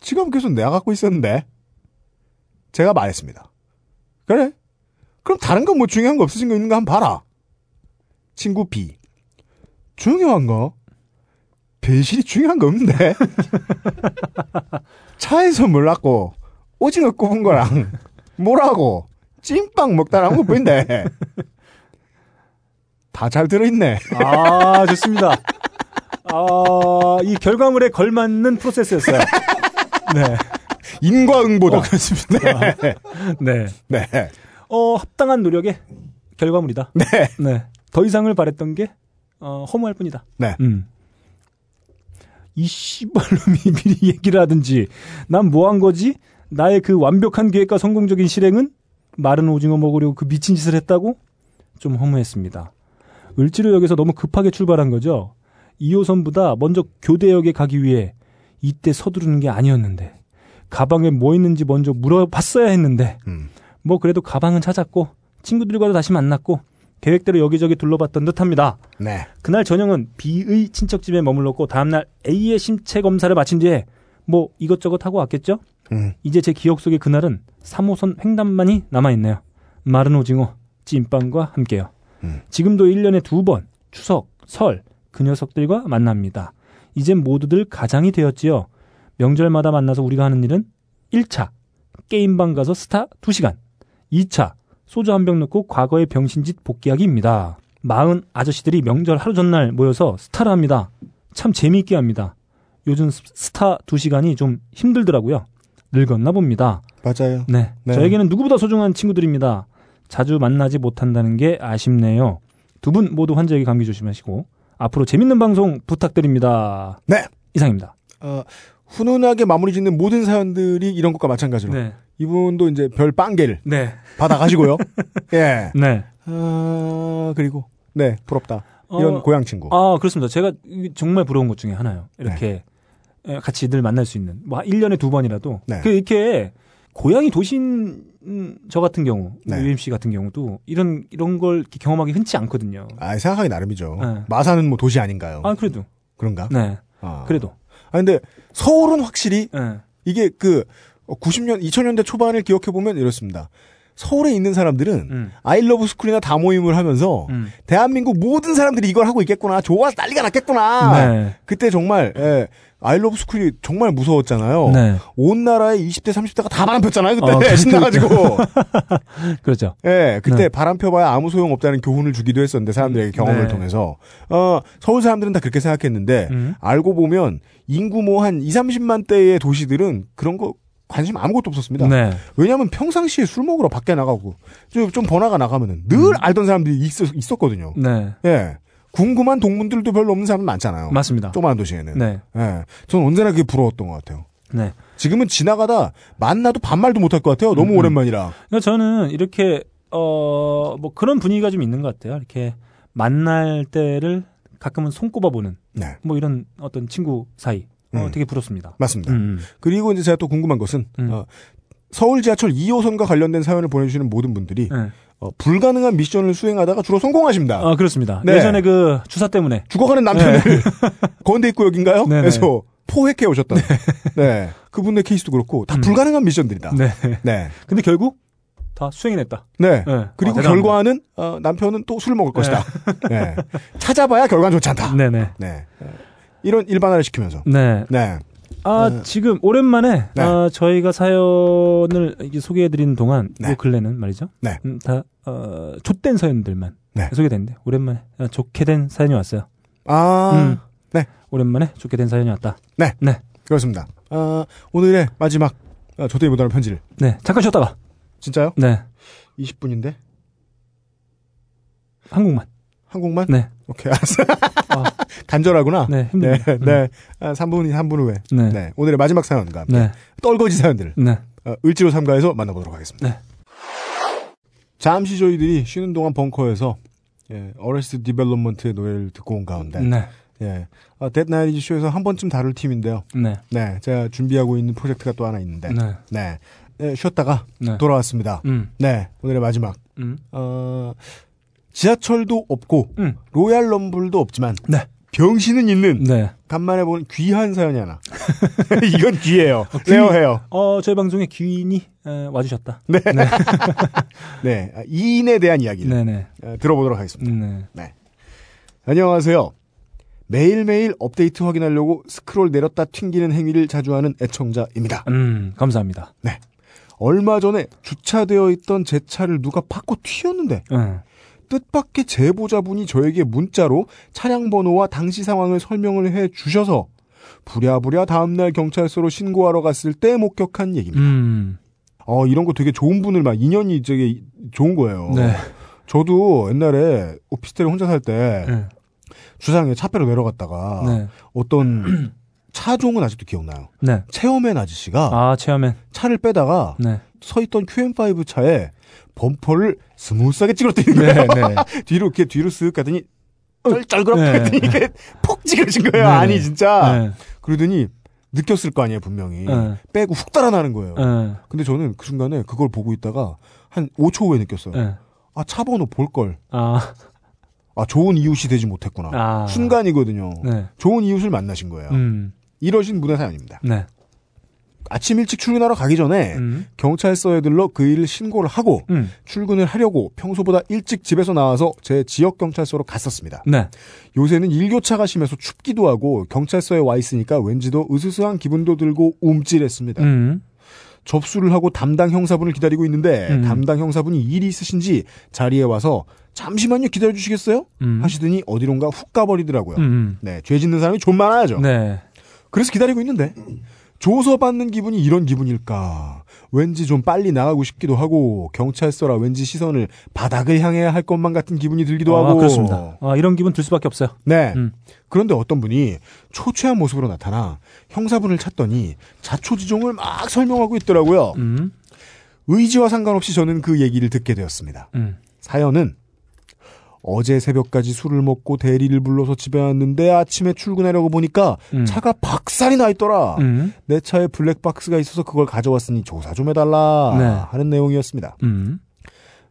지갑 계속 내가 갖고 있었는데 제가 말했습니다. 그래? 그럼 다른 건 뭐 중요한 거 없으신 거 있는 거 한번 봐라. 친구 B. 중요한 거? 배실이 중요한 거 없는데? 차에서 몰랐고 오징어 꼽은 거랑 뭐라고 찐빵 먹다라는 거 보인데 다 잘 들어있네. 아 좋습니다. 아, 이 결과물에 걸맞는 프로세스였어요. 네. 인과응보다. 어, 그렇습니다. 네. 네. 네. 어, 합당한 노력의 결과물이다. 네. 네. 더 이상을 바랬던 게, 어, 허무할 뿐이다. 네. 음. 이 씨발놈이 미리 얘기를 하든지, 난 뭐 한 거지? 나의 그 완벽한 계획과 성공적인 실행은? 마른 오징어 먹으려고 그 미친 짓을 했다고? 좀 허무했습니다. 을지로역에서 너무 급하게 출발한 거죠. 이 호선보다 먼저 교대역에 가기 위해 이때 서두르는 게 아니었는데, 가방에 뭐 있는지 먼저 물어봤어야 했는데, 음. 뭐 그래도 가방은 찾았고 친구들과도 다시 만났고 계획대로 여기저기 둘러봤던 듯합니다. 네. 그날 저녁은 B의 친척집에 머물렀고 다음날 A의 신체 검사를 마친 뒤에 뭐 이것저것 하고 왔겠죠? 음. 이제 제 기억 속에 그날은 삼 호선 횡단만이 남아있네요. 마른 오징어, 찐빵과 함께요. 음. 지금도 일 년에 두 번 추석, 설, 그 녀석들과 만납니다. 이젠 모두들 가장이 되었지요. 명절마다 만나서 우리가 하는 일은 일 차 게임방 가서 스타 두 시간, 이 차 소주 한 병 넣고 과거의 병신짓 복귀하기입니다. 마흔 아저씨들이 명절 하루 전날 모여서 스타를 합니다. 참 재미있게 합니다. 요즘 스타 두 시간이 좀 힘들더라고요. 늙었나 봅니다. 맞아요. 네. 네. 저에게는 누구보다 소중한 친구들입니다. 자주 만나지 못한다는 게 아쉽네요. 두 분 모두 환절기 감기 조심하시고 앞으로 재밌는 방송 부탁드립니다. 네. 이상입니다. 어, 훈훈하게 마무리 짓는 모든 사연들이 이런 것과 마찬가지로 네. 이분도 이제 별 빵개를 네. 받아가시고요. 예. 네. 어, 그리고 네 부럽다. 이런 어, 고향 친구. 아 그렇습니다. 제가 정말 부러운 것 중에 하나요. 이렇게 네. 같이 늘 만날 수 있는 뭐 일 년에 두 번이라도 네. 그 이렇게 고향이 도시인 저 같은 경우 네. 유엠씨 같은 경우도 이런 이런 걸 경험하기 흔치 않거든요. 아 생각하기 나름이죠. 네. 마산은 뭐 도시 아닌가요? 아 그래도 그런가? 네. 아. 그래도. 아 근데 서울은 확실히 네. 이게 그 구십 년 이천 년대 초반을 기억해 보면 이렇습니다. 서울에 있는 사람들은 음. 아이러브 스쿨이나 다모임을 하면서 음. 대한민국 모든 사람들이 이걸 하고 있겠구나. 좋아서 난리가 났겠구나. 네. 그때 정말 예, 아이러브 스쿨이 정말 무서웠잖아요. 네. 온 나라의 이십 대 삼십 대가 다 바람 폈잖아요. 그때 어, 신나가지고. 그렇죠. 예, 그때 네. 바람 펴봐야 아무 소용 없다는 교훈을 주기도 했었는데 사람들에게 경험을 네. 통해서. 어, 서울 사람들은 다 그렇게 생각했는데 음. 알고 보면 인구 뭐 한 이삼십만 대의 도시들은 그런 거 관심 아무것도 없었습니다. 네. 왜냐하면 평상시에 술 먹으러 밖에 나가고 좀, 좀 번화가 나가면은 늘 음. 알던 사람들이 있었, 있었거든요. 네. 예. 궁금한 동문들도 별로 없는 사람 많잖아요. 맞습니다. 조그만 도시에는. 네. 예. 저는 언제나 그게 부러웠던 것 같아요. 네. 지금은 지나가다 만나도 반말도 못할 것 같아요. 너무 음. 오랜만이라. 그러니까 저는 이렇게 어, 뭐 그런 분위기가 좀 있는 것 같아요. 이렇게 만날 때를 가끔은 손꼽아 보는 네. 뭐 이런 어떤 친구 사이. 어, 음. 되게 부럽습니다. 맞습니다. 음. 그리고 이제 제가 또 궁금한 것은 음. 어, 서울 지하철 이 호선과 관련된 사연을 보내주시는 모든 분들이 네. 어, 불가능한 미션을 수행하다가 주로 성공하십니다. 아, 그렇습니다. 네. 예전에 그 주사 때문에 죽어가는 남편을 네. 건대입구역인가요? 그래서 포획해 오셨다. 네. 네. 그분의 케이스도 그렇고 다 음. 불가능한 미션들이다. 네. 네. 근데 결국 다 수행해냈다. 네. 네. 그리고 아, 결과는 어, 남편은 또 술을 먹을 것이다. 네. 네. 찾아봐야 결과는 좋지 않다. 네네. 네. 이런 일반화를 시키면서. 네. 네. 아, 어. 지금, 오랜만에, 네. 아, 저희가 사연을 소개해드리는 동안, 네. 요 근래는 말이죠. 네. 음, 다, 어, 좆된 사연들만 네. 소개됐는데, 오랜만에, 아, 좋게 된 사연이 왔어요. 아, 음, 네. 오랜만에 좋게 된 사연이 왔다. 네. 네. 그렇습니다. 어, 오늘의 마지막, 아, 좆되지 못하는 편지를. 네. 잠깐 쉬었다가. 진짜요? 네. 이십 분인데? 한국만. 한국만? 네. 오케이, 알았어. 아, 간절하구나. 네, 힘듭니다. 네, 네. 음. 삼 분, 삼 분 후에. 네. 네. 오늘의 마지막 사연과 함께. 네. 떨거지 사연들을. 네. 어, 을지로 삼가에서 만나보도록 하겠습니다. 네. 잠시 저희들이 쉬는 동안 벙커에서, 예, 어레스트 디벨롭먼트의 노래를 듣고 온 가운데. 네. 예. 어, 데드나이즈 쇼에서 한 번쯤 다룰 팀인데요. 네. 네. 제가 준비하고 있는 프로젝트가 또 하나 있는데. 네. 네. 네 쉬었다가. 네. 돌아왔습니다. 음. 네. 오늘의 마지막. 음. 어, 지하철도 없고 음. 로얄럼블도 없지만 네. 병신은 있는 네. 간만에 본 귀한 사연이 하나. 이건 귀해요. 어, 레어해요. 어, 저희 방송에 귀인이 에, 와주셨다. 네. 네. 네. 이인에 대한 이야기를 네네. 에, 들어보도록 하겠습니다. 네. 네. 안녕하세요. 매일매일 업데이트 확인하려고 스크롤 내렸다 튕기는 행위를 자주 하는 애청자입니다. 음, 감사합니다. 네. 얼마 전에 주차되어 있던 제 차를 누가 받고 튀었는데 음. 뜻밖의 제보자분이 저에게 문자로 차량 번호와 당시 상황을 설명을 해주셔서 부랴부랴 다음날 경찰서로 신고하러 갔을 때 목격한 얘기입니다. 음. 어, 이런 거 되게 좋은 분을 막 인연이 되게 좋은 거예요. 네. 저도 옛날에 오피스텔에 혼자 살 때 네. 주차장에 차 빼러 내려갔다가 네. 어떤 차종은 아직도 기억나요. 네. 체어맨 아저씨가 아, 체어맨. 차를 빼다가 네. 서 있던 큐엠 파이브 차에 범퍼를 스무스하게 찌그러뜨린 거예요. 네, 네. 뒤로 이렇게 뒤로 쓱 가더니 쩔쩔그럽더니 이게 네. 폭 찌그러진 거예요. 네, 아니 진짜. 네. 그러더니 느꼈을 거 아니에요 분명히. 네. 빼고 훅 달아나는 거예요. 네. 근데 저는 그 순간에 그걸 보고 있다가 한 오 초 후에 느꼈어요. 네. 아 차 번호 볼 걸. 아. 아 좋은 이웃이 되지 못했구나. 아. 순간이거든요. 네. 좋은 이웃을 만나신 거예요. 음. 이러신 분의 사연입니다. 네. 아침 일찍 출근하러 가기 전에 음. 경찰서에 들러 그 일을 신고를 하고 음. 출근을 하려고 평소보다 일찍 집에서 나와서 제 지역 경찰서로 갔었습니다. 네. 요새는 일교차가 심해서 춥기도 하고 경찰서에 와 있으니까 왠지 더 으스스한 기분도 들고 움찔했습니다. 음. 접수를 하고 담당 형사분을 기다리고 있는데 음. 담당 형사분이 일이 있으신지 자리에 와서 잠시만요 기다려주시겠어요? 음. 하시더니 어디론가 훅 가버리더라고요. 음. 네, 죄 짓는 사람이 좀 많아야죠. 네. 그래서 기다리고 있는데 조서 받는 기분이 이런 기분일까? 왠지 좀 빨리 나가고 싶기도 하고 경찰서라 왠지 시선을 바닥을 향해야 할 것만 같은 기분이 들기도 아, 하고 그렇습니다. 아, 이런 기분 들 수밖에 없어요. 네. 음. 그런데 어떤 분이 초췌한 모습으로 나타나 형사분을 찾더니 자초지종을 막 설명하고 있더라고요. 음. 의지와 상관없이 저는 그 얘기를 듣게 되었습니다. 음. 사연은 어제 새벽까지 술을 먹고 대리를 불러서 집에 왔는데 아침에 출근하려고 보니까 음. 차가 박살이 나 있더라. 음. 내 차에 블랙박스가 있어서 그걸 가져왔으니 조사 좀 해달라 네. 하는 내용이었습니다. 음.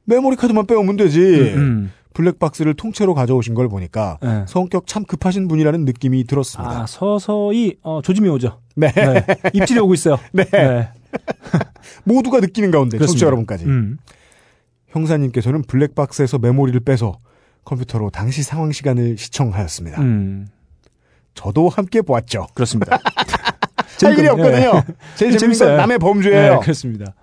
메모리 카드만 빼오면 되지. 음, 음. 블랙박스를 통째로 가져오신 걸 보니까 네. 성격 참 급하신 분이라는 느낌이 들었습니다. 아, 서서히 어, 조짐이 오죠. 네. 네. 입질이 오고 있어요. 네. 네. 모두가 느끼는 가운데 청취자 여러분까지. 음. 형사님께서는 블랙박스에서 메모리를 빼서 컴퓨터로 당시 상황 시간을 시청하였습니다. 음. 저도 함께 보았죠. 그렇습니다. 할 일이 없거든요. 네. 제일 재밌는 건 남의 범죄예요. 네, 그렇습니다.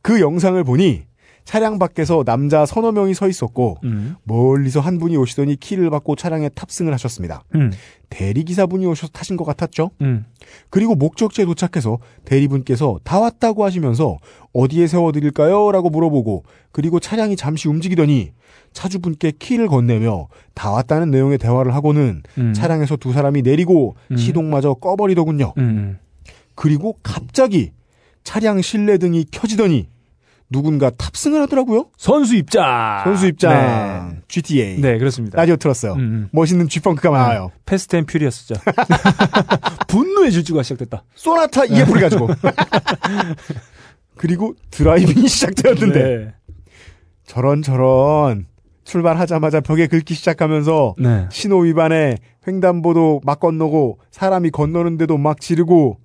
그 영상을 보니 차량 밖에서 남자 서너 명이 서 있었고 음. 멀리서 한 분이 오시더니 키를 받고 차량에 탑승을 하셨습니다. 음. 대리기사분이 오셔서 타신 것 같았죠. 음. 그리고 목적지에 도착해서 대리분께서 다 왔다고 하시면서 어디에 세워드릴까요? 라고 물어보고 그리고 차량이 잠시 움직이더니 차주분께 키를 건네며 다 왔다는 내용의 대화를 하고는 음. 차량에서 두 사람이 내리고 음. 시동마저 꺼버리더군요. 음. 그리고 갑자기 차량 실내등이 켜지더니 누군가 탑승을 하더라고요. 선수 입장. 선수 입장. 네. 지티에이. 네, 그렇습니다. 라디오 틀었어요. 음. 멋있는 G펑크가 많아요. 아, 패스트 앤 퓨리어스죠. 분노의 질주가 시작됐다. 쏘나타 이에프를 가지고. 그리고 드라이빙이 시작되었는데 네. 저런저런 출발하자마자 벽에 긁기 시작하면서 네. 신호 위반에 횡단보도 막 건너고 사람이 건너는데도 막 지르고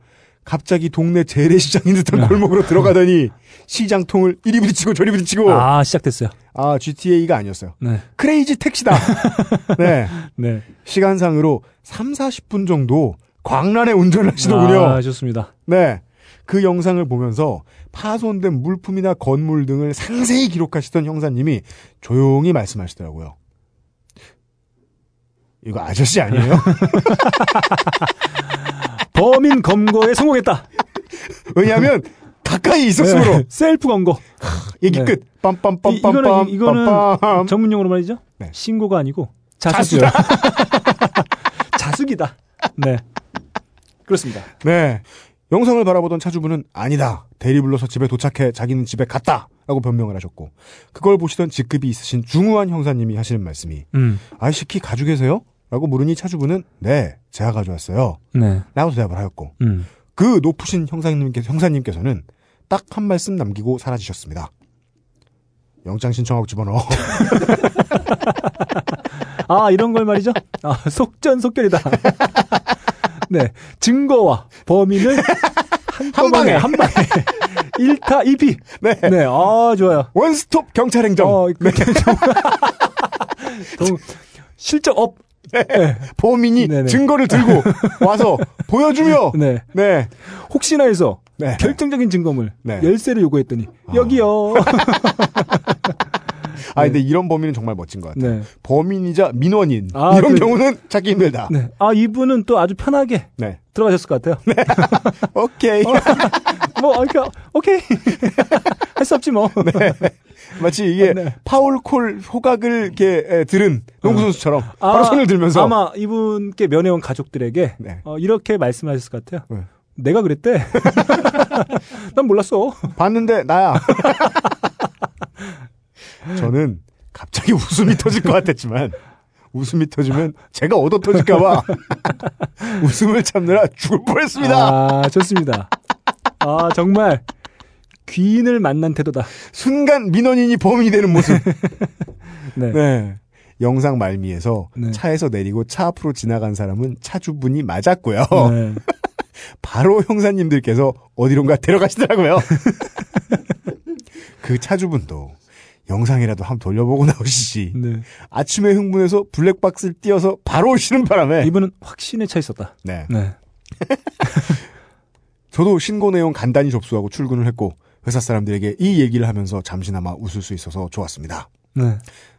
갑자기 동네 재래시장인 듯한 골목으로 들어가더니 시장통을 이리 부딪히고 저리 부딪히고. 아, 시작됐어요. 아, 지티에이가 아니었어요. 네. 크레이지 택시다. 네. 네. 시간상으로 삼, 사십 분 정도 광란에 운전을 하시더군요. 아, 좋습니다. 네. 그 영상을 보면서 파손된 물품이나 건물 등을 상세히 기록하시던 형사님이 조용히 말씀하시더라고요. 이거 아저씨 아니에요? 범인 검거에 성공했다. 왜냐하면 가까이 있었으므로. 네, 셀프 검거. 얘기 끝. 빰빰빰빰빰. 네. 이거는, 이거는 빰빰. 전문용어로 말이죠. 네. 신고가 아니고 자수다. 자숙이다. 네, 그렇습니다. 네. 영상을 바라보던 차주분은 아니다. 대리 불러서 집에 도착해 자기는 집에 갔다. 라고 변명을 하셨고 그걸 보시던 직급이 있으신 중후한 형사님이 하시는 말씀이 음. 아이씨 키 가지고 계세요? 라고 물으니 차주분은 네, 제가 가져왔어요. 네. 라고 대답을 하였고 음. 그 높으신 형사님께서, 형사님께서는 딱 한 말씀 남기고 사라지셨습니다. 영장 신청하고 집어넣어. 아, 이런 걸 말이죠. 아, 속전속결이다. 네, 증거와 범인을 한 방에 한 방에 일 타 이 피. 네, 네, 아 좋아요. 원스톱 경찰 행정. 어, 네. 실적 업. 네. 네. 범인이 네네. 증거를 들고 와서 보여주며. 네, 네. 혹시나 해서 네. 결정적인 증거물 네. 열쇠를 요구했더니 아. 여기요. 아, 근데 네. 이런 범인은 정말 멋진 것 같아요. 네. 범인이자 민원인. 아, 이런 그, 경우는 찾기 힘들다. 네. 아, 이분은 또 아주 편하게 네. 들어가셨을 것 같아요. 네. 오케이. 어, 뭐, 그러니까, 오케이. 할 수 없지 뭐. 네. 마치 이게 네. 파울콜 호각을 이렇게 에, 들은 농구선수처럼 아, 바로 손을 들면서. 아마 이분께 면회온 가족들에게 네. 어, 이렇게 말씀하셨을 것 같아요. 네. 내가 그랬대. 난 몰랐어. 봤는데 나야. 저는 갑자기 웃음이 터질 것 같았지만 웃음이 터지면 제가 얻어 터질까 봐 웃음을 참느라 죽을 뻔했습니다. 아, 좋습니다. 아, 정말 귀인을 만난 태도다. 순간 민원인이 범인이 되는 모습. 네. 네. 영상 말미에서 네. 차에서 내리고 차 앞으로 지나간 사람은 차주분이 맞았고요. 네. 바로 형사님들께서 어디론가 데려가시더라고요. 그 차주분도 영상이라도 한번 돌려보고 나오시지. 네. 아침에 흥분해서 블랙박스를 띄어서 바로 오시는 바람에 이분은 확신에 차 있었다. 네. 네. 저도 신고 내용 간단히 접수하고 출근을 했고 회사 사람들에게 이 얘기를 하면서 잠시나마 웃을 수 있어서 좋았습니다. 네.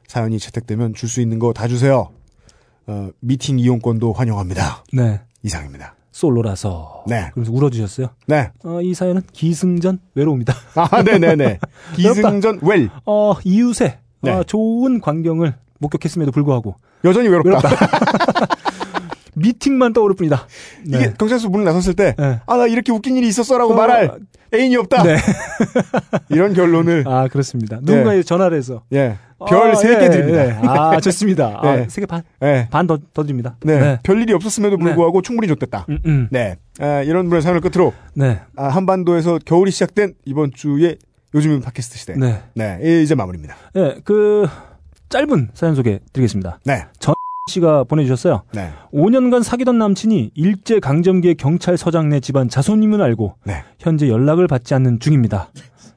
사연이 채택되면 줄 수 있는 거 다 주세요. 어, 미팅 이용권도 환영합니다. 네. 이상입니다. 솔로라서. 네. 그래서 울어주셨어요. 네. 어, 이 사연은 기승전 외로웁니다. 아, 네네네. 기승전 웰. 어, 이웃의 네. 어, 좋은 광경을 목격했음에도 불구하고. 여전히 외롭다. 외롭다. 미팅만 떠오를 뿐이다. 이게 네. 경찰서 문을 나섰을 때, 네. 아, 나 이렇게 웃긴 일이 있었어라고 어, 말할 애인이 없다. 네. 이런 결론을. 아, 그렇습니다. 네. 누군가에 전화를 해서. 예. 별 세 개 아, 드립니다. 예, 예. 아, 좋습니다. 예. 아, 세 개 반? 예. 반 더, 더 드립니다. 네. 네. 별일이 없었음에도 불구하고 네. 충분히 좋댔다. 음, 음. 네. 아, 이런 분의 사연을 끝으로. 네. 아, 한반도에서 겨울이 시작된 이번 주에 요즘은 팟캐스트 시대. 네. 네. 이제 마무리입니다. 네. 그, 짧은 사연 소개 드리겠습니다. 네. 전... 씨가 보내주셨어요. 네. 오 년간 사귀던 남친이 일제강점기의 경찰서장 내 집안 자손임을 알고 네. 현재 연락을 받지 않는 중입니다.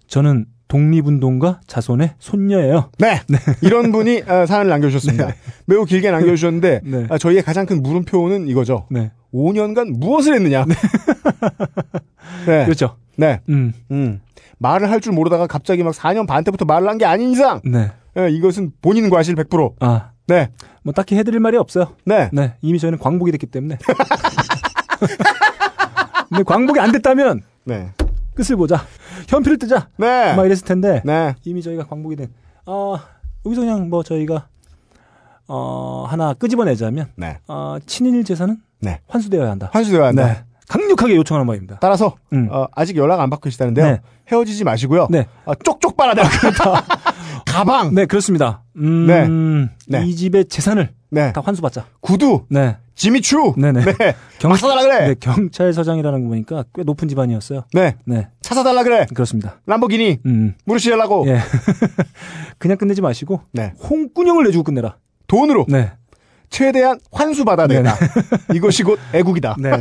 저는 독립운동가 자손의 손녀예요. 네. 네. 이런 분이 어, 사연을 남겨주셨습니다. 네. 매우 길게 남겨주셨는데 네. 아, 저희의 가장 큰 물음표는 이거죠. 네. 오 년간 무엇을 했느냐. 네. 네. 그렇죠. 네. 음. 음. 말을 할 줄 모르다가 갑자기 막 사 년 반 때부터 말을 한 게 아닌 이상 네. 네. 이것은 본인 과실 백 퍼센트. 아. 네. 뭐 딱히 해드릴 말이 없어요. 네. 네. 이미 저희는 광복이 됐기 때문에. 근데 광복이 안 됐다면. 네. 끝을 보자. 현피를 뜨자. 네. 막 이랬을 텐데. 네. 이미 저희가 광복이 된. 어, 여기서 그냥 뭐 저희가, 어, 하나 끄집어내자면. 네. 어, 친일 재산은. 네. 환수되어야 한다. 환수되어야 한다. 네. 강력하게 요청하는 바입니다. 따라서, 음. 어, 아직 연락 안 받고 계시다는데요. 네. 헤어지지 마시고요. 네. 어, 쪽쪽 빨아대라. 가방. 네, 그렇습니다. 음, 네. 네. 이 집의 재산을 네. 다 환수받자. 구두. 네. 지미추. 네네. 네. 경... 사달라 그래. 네, 경찰서장이라는 거 보니까 꽤 높은 집안이었어요. 네. 네. 차 사달라 그래. 그렇습니다. 람보르기니. 음. 무르시엘라고. 예. 그냥 끝내지 마시고. 네. 홍군형을 내주고 끝내라. 돈으로. 네. 최대한 환수받아야 된다. 이것이 곧 애국이다. 네네.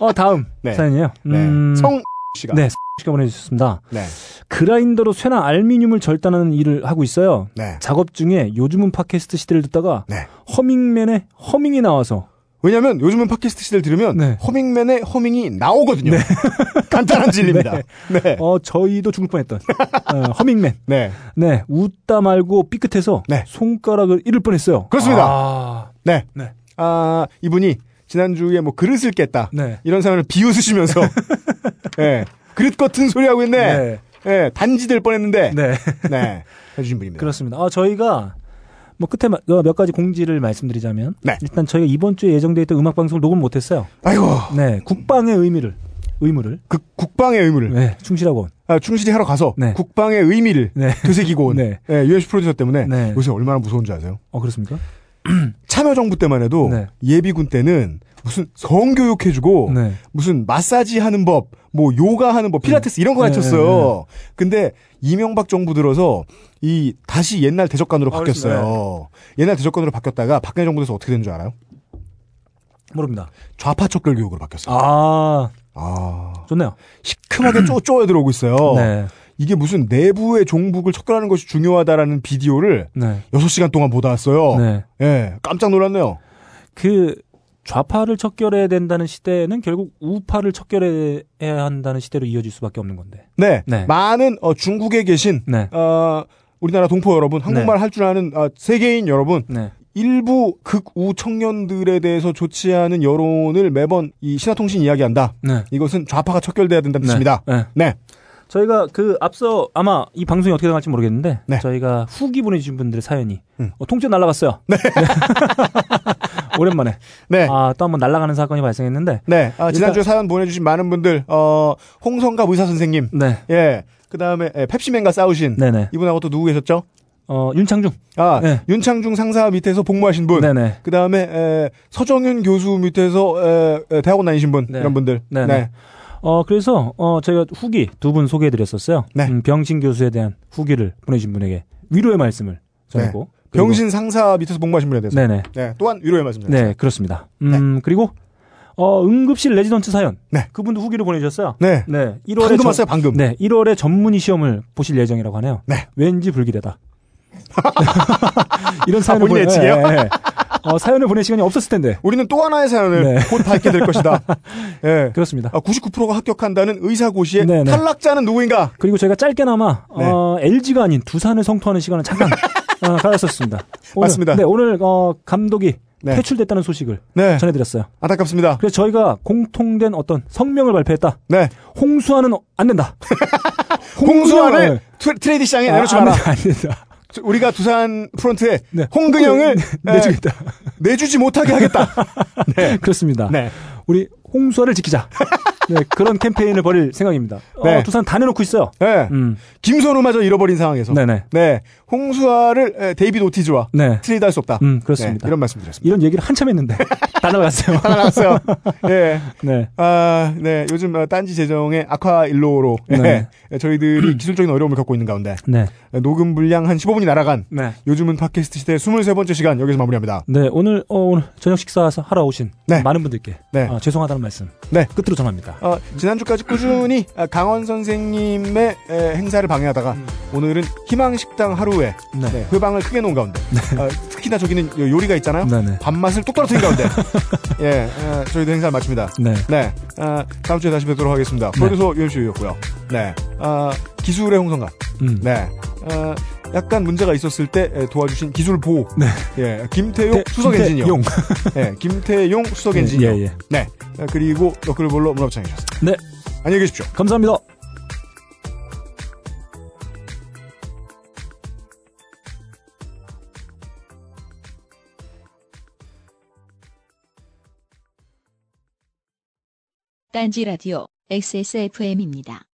어, 다음 네. 사연이에요. 음... 네. 성 씨가. 네. 씨가 보내주셨습니다. 네. 그라인더로 쇠나 알미늄을 절단하는 일을 하고 있어요. 네. 작업 중에 요즘은 팟캐스트 시대를 듣다가 네. 허밍맨의 허밍이 나와서. 왜냐하면 요즘은 팟캐스트 시대를 들으면 네. 허밍맨의 허밍이 나오거든요. 네. 간단한 진리입니다. 네. 네. 어, 저희도 죽을 뻔했던 어, 허밍맨. 네. 네. 웃다 말고 삐끗해서 네. 손가락을 잃을 뻔했어요. 그렇습니다. 아... 네. 네. 아, 이분이 지난주에 뭐 그릇을 깼다. 네. 이런 사연을 비웃으시면서 네. 그릇 같은 소리 하고 있네. 네. 네. 단지 될 뻔했는데. 네. 네. 해주신 분입니다. 그렇습니다. 아, 저희가 뭐 끝에 몇 가지 공지를 말씀드리자면. 네. 일단 저희가 이번 주에 예정되어 있던 음악방송을 녹음 못했어요. 아이고. 네. 국방의 의미를. 의무를. 그, 국방의 의무를. 네. 충실하고 온. 아, 충실히 하러 가서. 네. 국방의 의미를. 네. 되새기고 온. 네. 네. 유엔씨 프로듀서 때문에. 네. 요새 얼마나 무서운 줄 아세요? 어, 그렇습니까? 참여정부 때만 해도 네. 예비군 때는 무슨 성교육 해주고 네. 무슨 마사지 하는 법, 뭐 요가 하는 법, 필라테스 이런 거 가르쳤어요. 네, 네, 네. 근데 이명박 정부 들어서 이 다시 옛날 대적관으로 바뀌었어요. 네. 옛날 대적관으로 바뀌었다가 박근혜 정부 들어서 어떻게 된 줄 알아요? 모릅니다. 좌파 척결 교육으로 바뀌었어요. 아, 아, 좋네요. 시큼하게 쪼 쪼여 들어오고 있어요. 네. 이게 무슨 내부의 종북을 척결하는 것이 중요하다라는 비디오를 네. 여섯 시간 동안 보다 왔어요. 네. 예, 깜짝 놀랐네요. 그 좌파를 척결해야 된다는 시대는 결국 우파를 척결해야 한다는 시대로 이어질 수밖에 없는 건데. 네. 네. 많은 어, 중국에 계신 네. 어, 우리나라 동포 여러분, 한국말 네. 할 줄 아는 어, 세계인 여러분. 네. 일부 극우 청년들에 대해서 조치하는 여론을 매번 이 신화통신 이야기한다. 네. 이것은 좌파가 척결돼야 된다는 뜻입니다. 네. 네. 네. 저희가 그 앞서 아마 이 방송이 어떻게 나갈지 모르겠는데 네. 저희가 후기 보내주신 분들의 사연이 음. 어, 통째 날아갔어요. 네. 오랜만에 네. 아, 또 한번 날아가는 사건이 발생했는데 네. 아, 지난주에 일단... 사연 보내주신 많은 분들 어, 홍성갑 의사 선생님 네. 예. 그 다음에 예, 펩시맨과 싸우신 네네. 이분하고 또 누구 계셨죠? 어, 윤창중. 아, 네. 윤창중 상사 밑에서 복무하신 분. 네네. 그 다음에 서정윤 교수 밑에서 에, 에, 대학원 다니신 분. 네. 이런 분들. 네네. 네. 어, 그래서, 어, 저희가 후기 두 분 소개해드렸었어요. 네. 음, 병신 교수에 대한 후기를 보내신 분에게 위로의 말씀을 전하고. 네. 병신 상사 밑에서 복무하신 분에 대해서. 네네. 네. 또한 위로의 말씀을 전했어요. 네, 그렇습니다. 음, 네. 그리고, 어, 응급실 레지던트 사연. 네. 그분도 후기를 보내주셨어요. 네. 네. 일월에. 방금 저, 왔어요, 방금. 네. 일월에 전문의 시험을 보실 예정이라고 하네요. 네. 왠지 불길하다. 이런 사연을 아, 본인 예측이에요? 네, 네. 어, 사연을 보낼 시간이 없었을 텐데. 우리는 또 하나의 사연을 네. 곧 받게 될 것이다. 예. 그렇습니다. 아, 구십구 퍼센트가 합격한다는 의사고시에 네네. 탈락자는 누구인가? 그리고 저희가 짧게나마, 네. 어, 엘지가 아닌 두산을 성토하는 시간을 잠깐, 어, 가졌었습니다. 오늘, 맞습니다. 네, 오늘, 어, 감독이, 네. 퇴출됐다는 소식을 네. 전해드렸어요. 안타깝습니다. 그래서 저희가 공통된 어떤 성명을 발표했다. 네. 홍수화는 안 된다. 홍수화를 네. 트레이드 시장에 내놓지 마라. 안 된다. 우리가 두산 프론트에 네. 홍근영을 네. 내주겠다. 내주지 못하게 하겠다. 네. 그렇습니다. 네. 우리 홍수화를 지키자. 네, 그런 캠페인을 벌일 생각입니다. 네. 어, 두산 다 내놓고 있어요. 네. 음. 김선우마저 잃어버린 상황에서. 네네. 네. 홍수화를 데이비드 오티즈와 네. 트레이드할 수 없다. 음, 그렇습니다. 네, 이런 말씀드렸습니다. 이런 얘기를 한참 했는데 다 나갔어요. 다 나갔어요. 예. 네. 아, 네. 요즘 딴지 재정의 악화 일로로 네. 예. 저희들이 기술적인 어려움을 겪고 있는 가운데 네. 녹음 분량 한 십오 분이 날아간 네. 요즘은 팟캐스트 시대의 스물세 번째 시간 여기서 마무리합니다. 네. 오늘 어, 오늘 저녁 식사 하러 오신 네. 많은 분들께 네. 어, 죄송하다는 말씀. 네. 끝으로 전합니다. 어, 지난주까지 꾸준히 강원 선생님의 에, 행사를 방해하다가 음. 오늘은 희망식당 하루에 네. 네, 회방을 크게 놓은 가운데 네. 어, 특히나 저기는 요리가 있잖아요. 네, 네. 밥맛을 똑 떨어뜨린 가운데 예, 어, 저희도 행사를 마칩니다. 네, 네 어, 다음주에 다시 뵙도록 하겠습니다. 프로듀서 네. 유현수였고요. 네, 어, 기술의 홍성갑 음. 네, 어, 약간 문제가 있었을 때 도와주신 기술 보호 네. 예, 김태용 네, 수석 엔지니어 김태용. 예, 김태용 수석 엔지니어 예, 예. 네, 그리고 댓글볼로 문화부창이셨습니다. 네, 안녕히 계십시오. 감사합니다. 딴지 라디오 엑스에스에프엠입니다.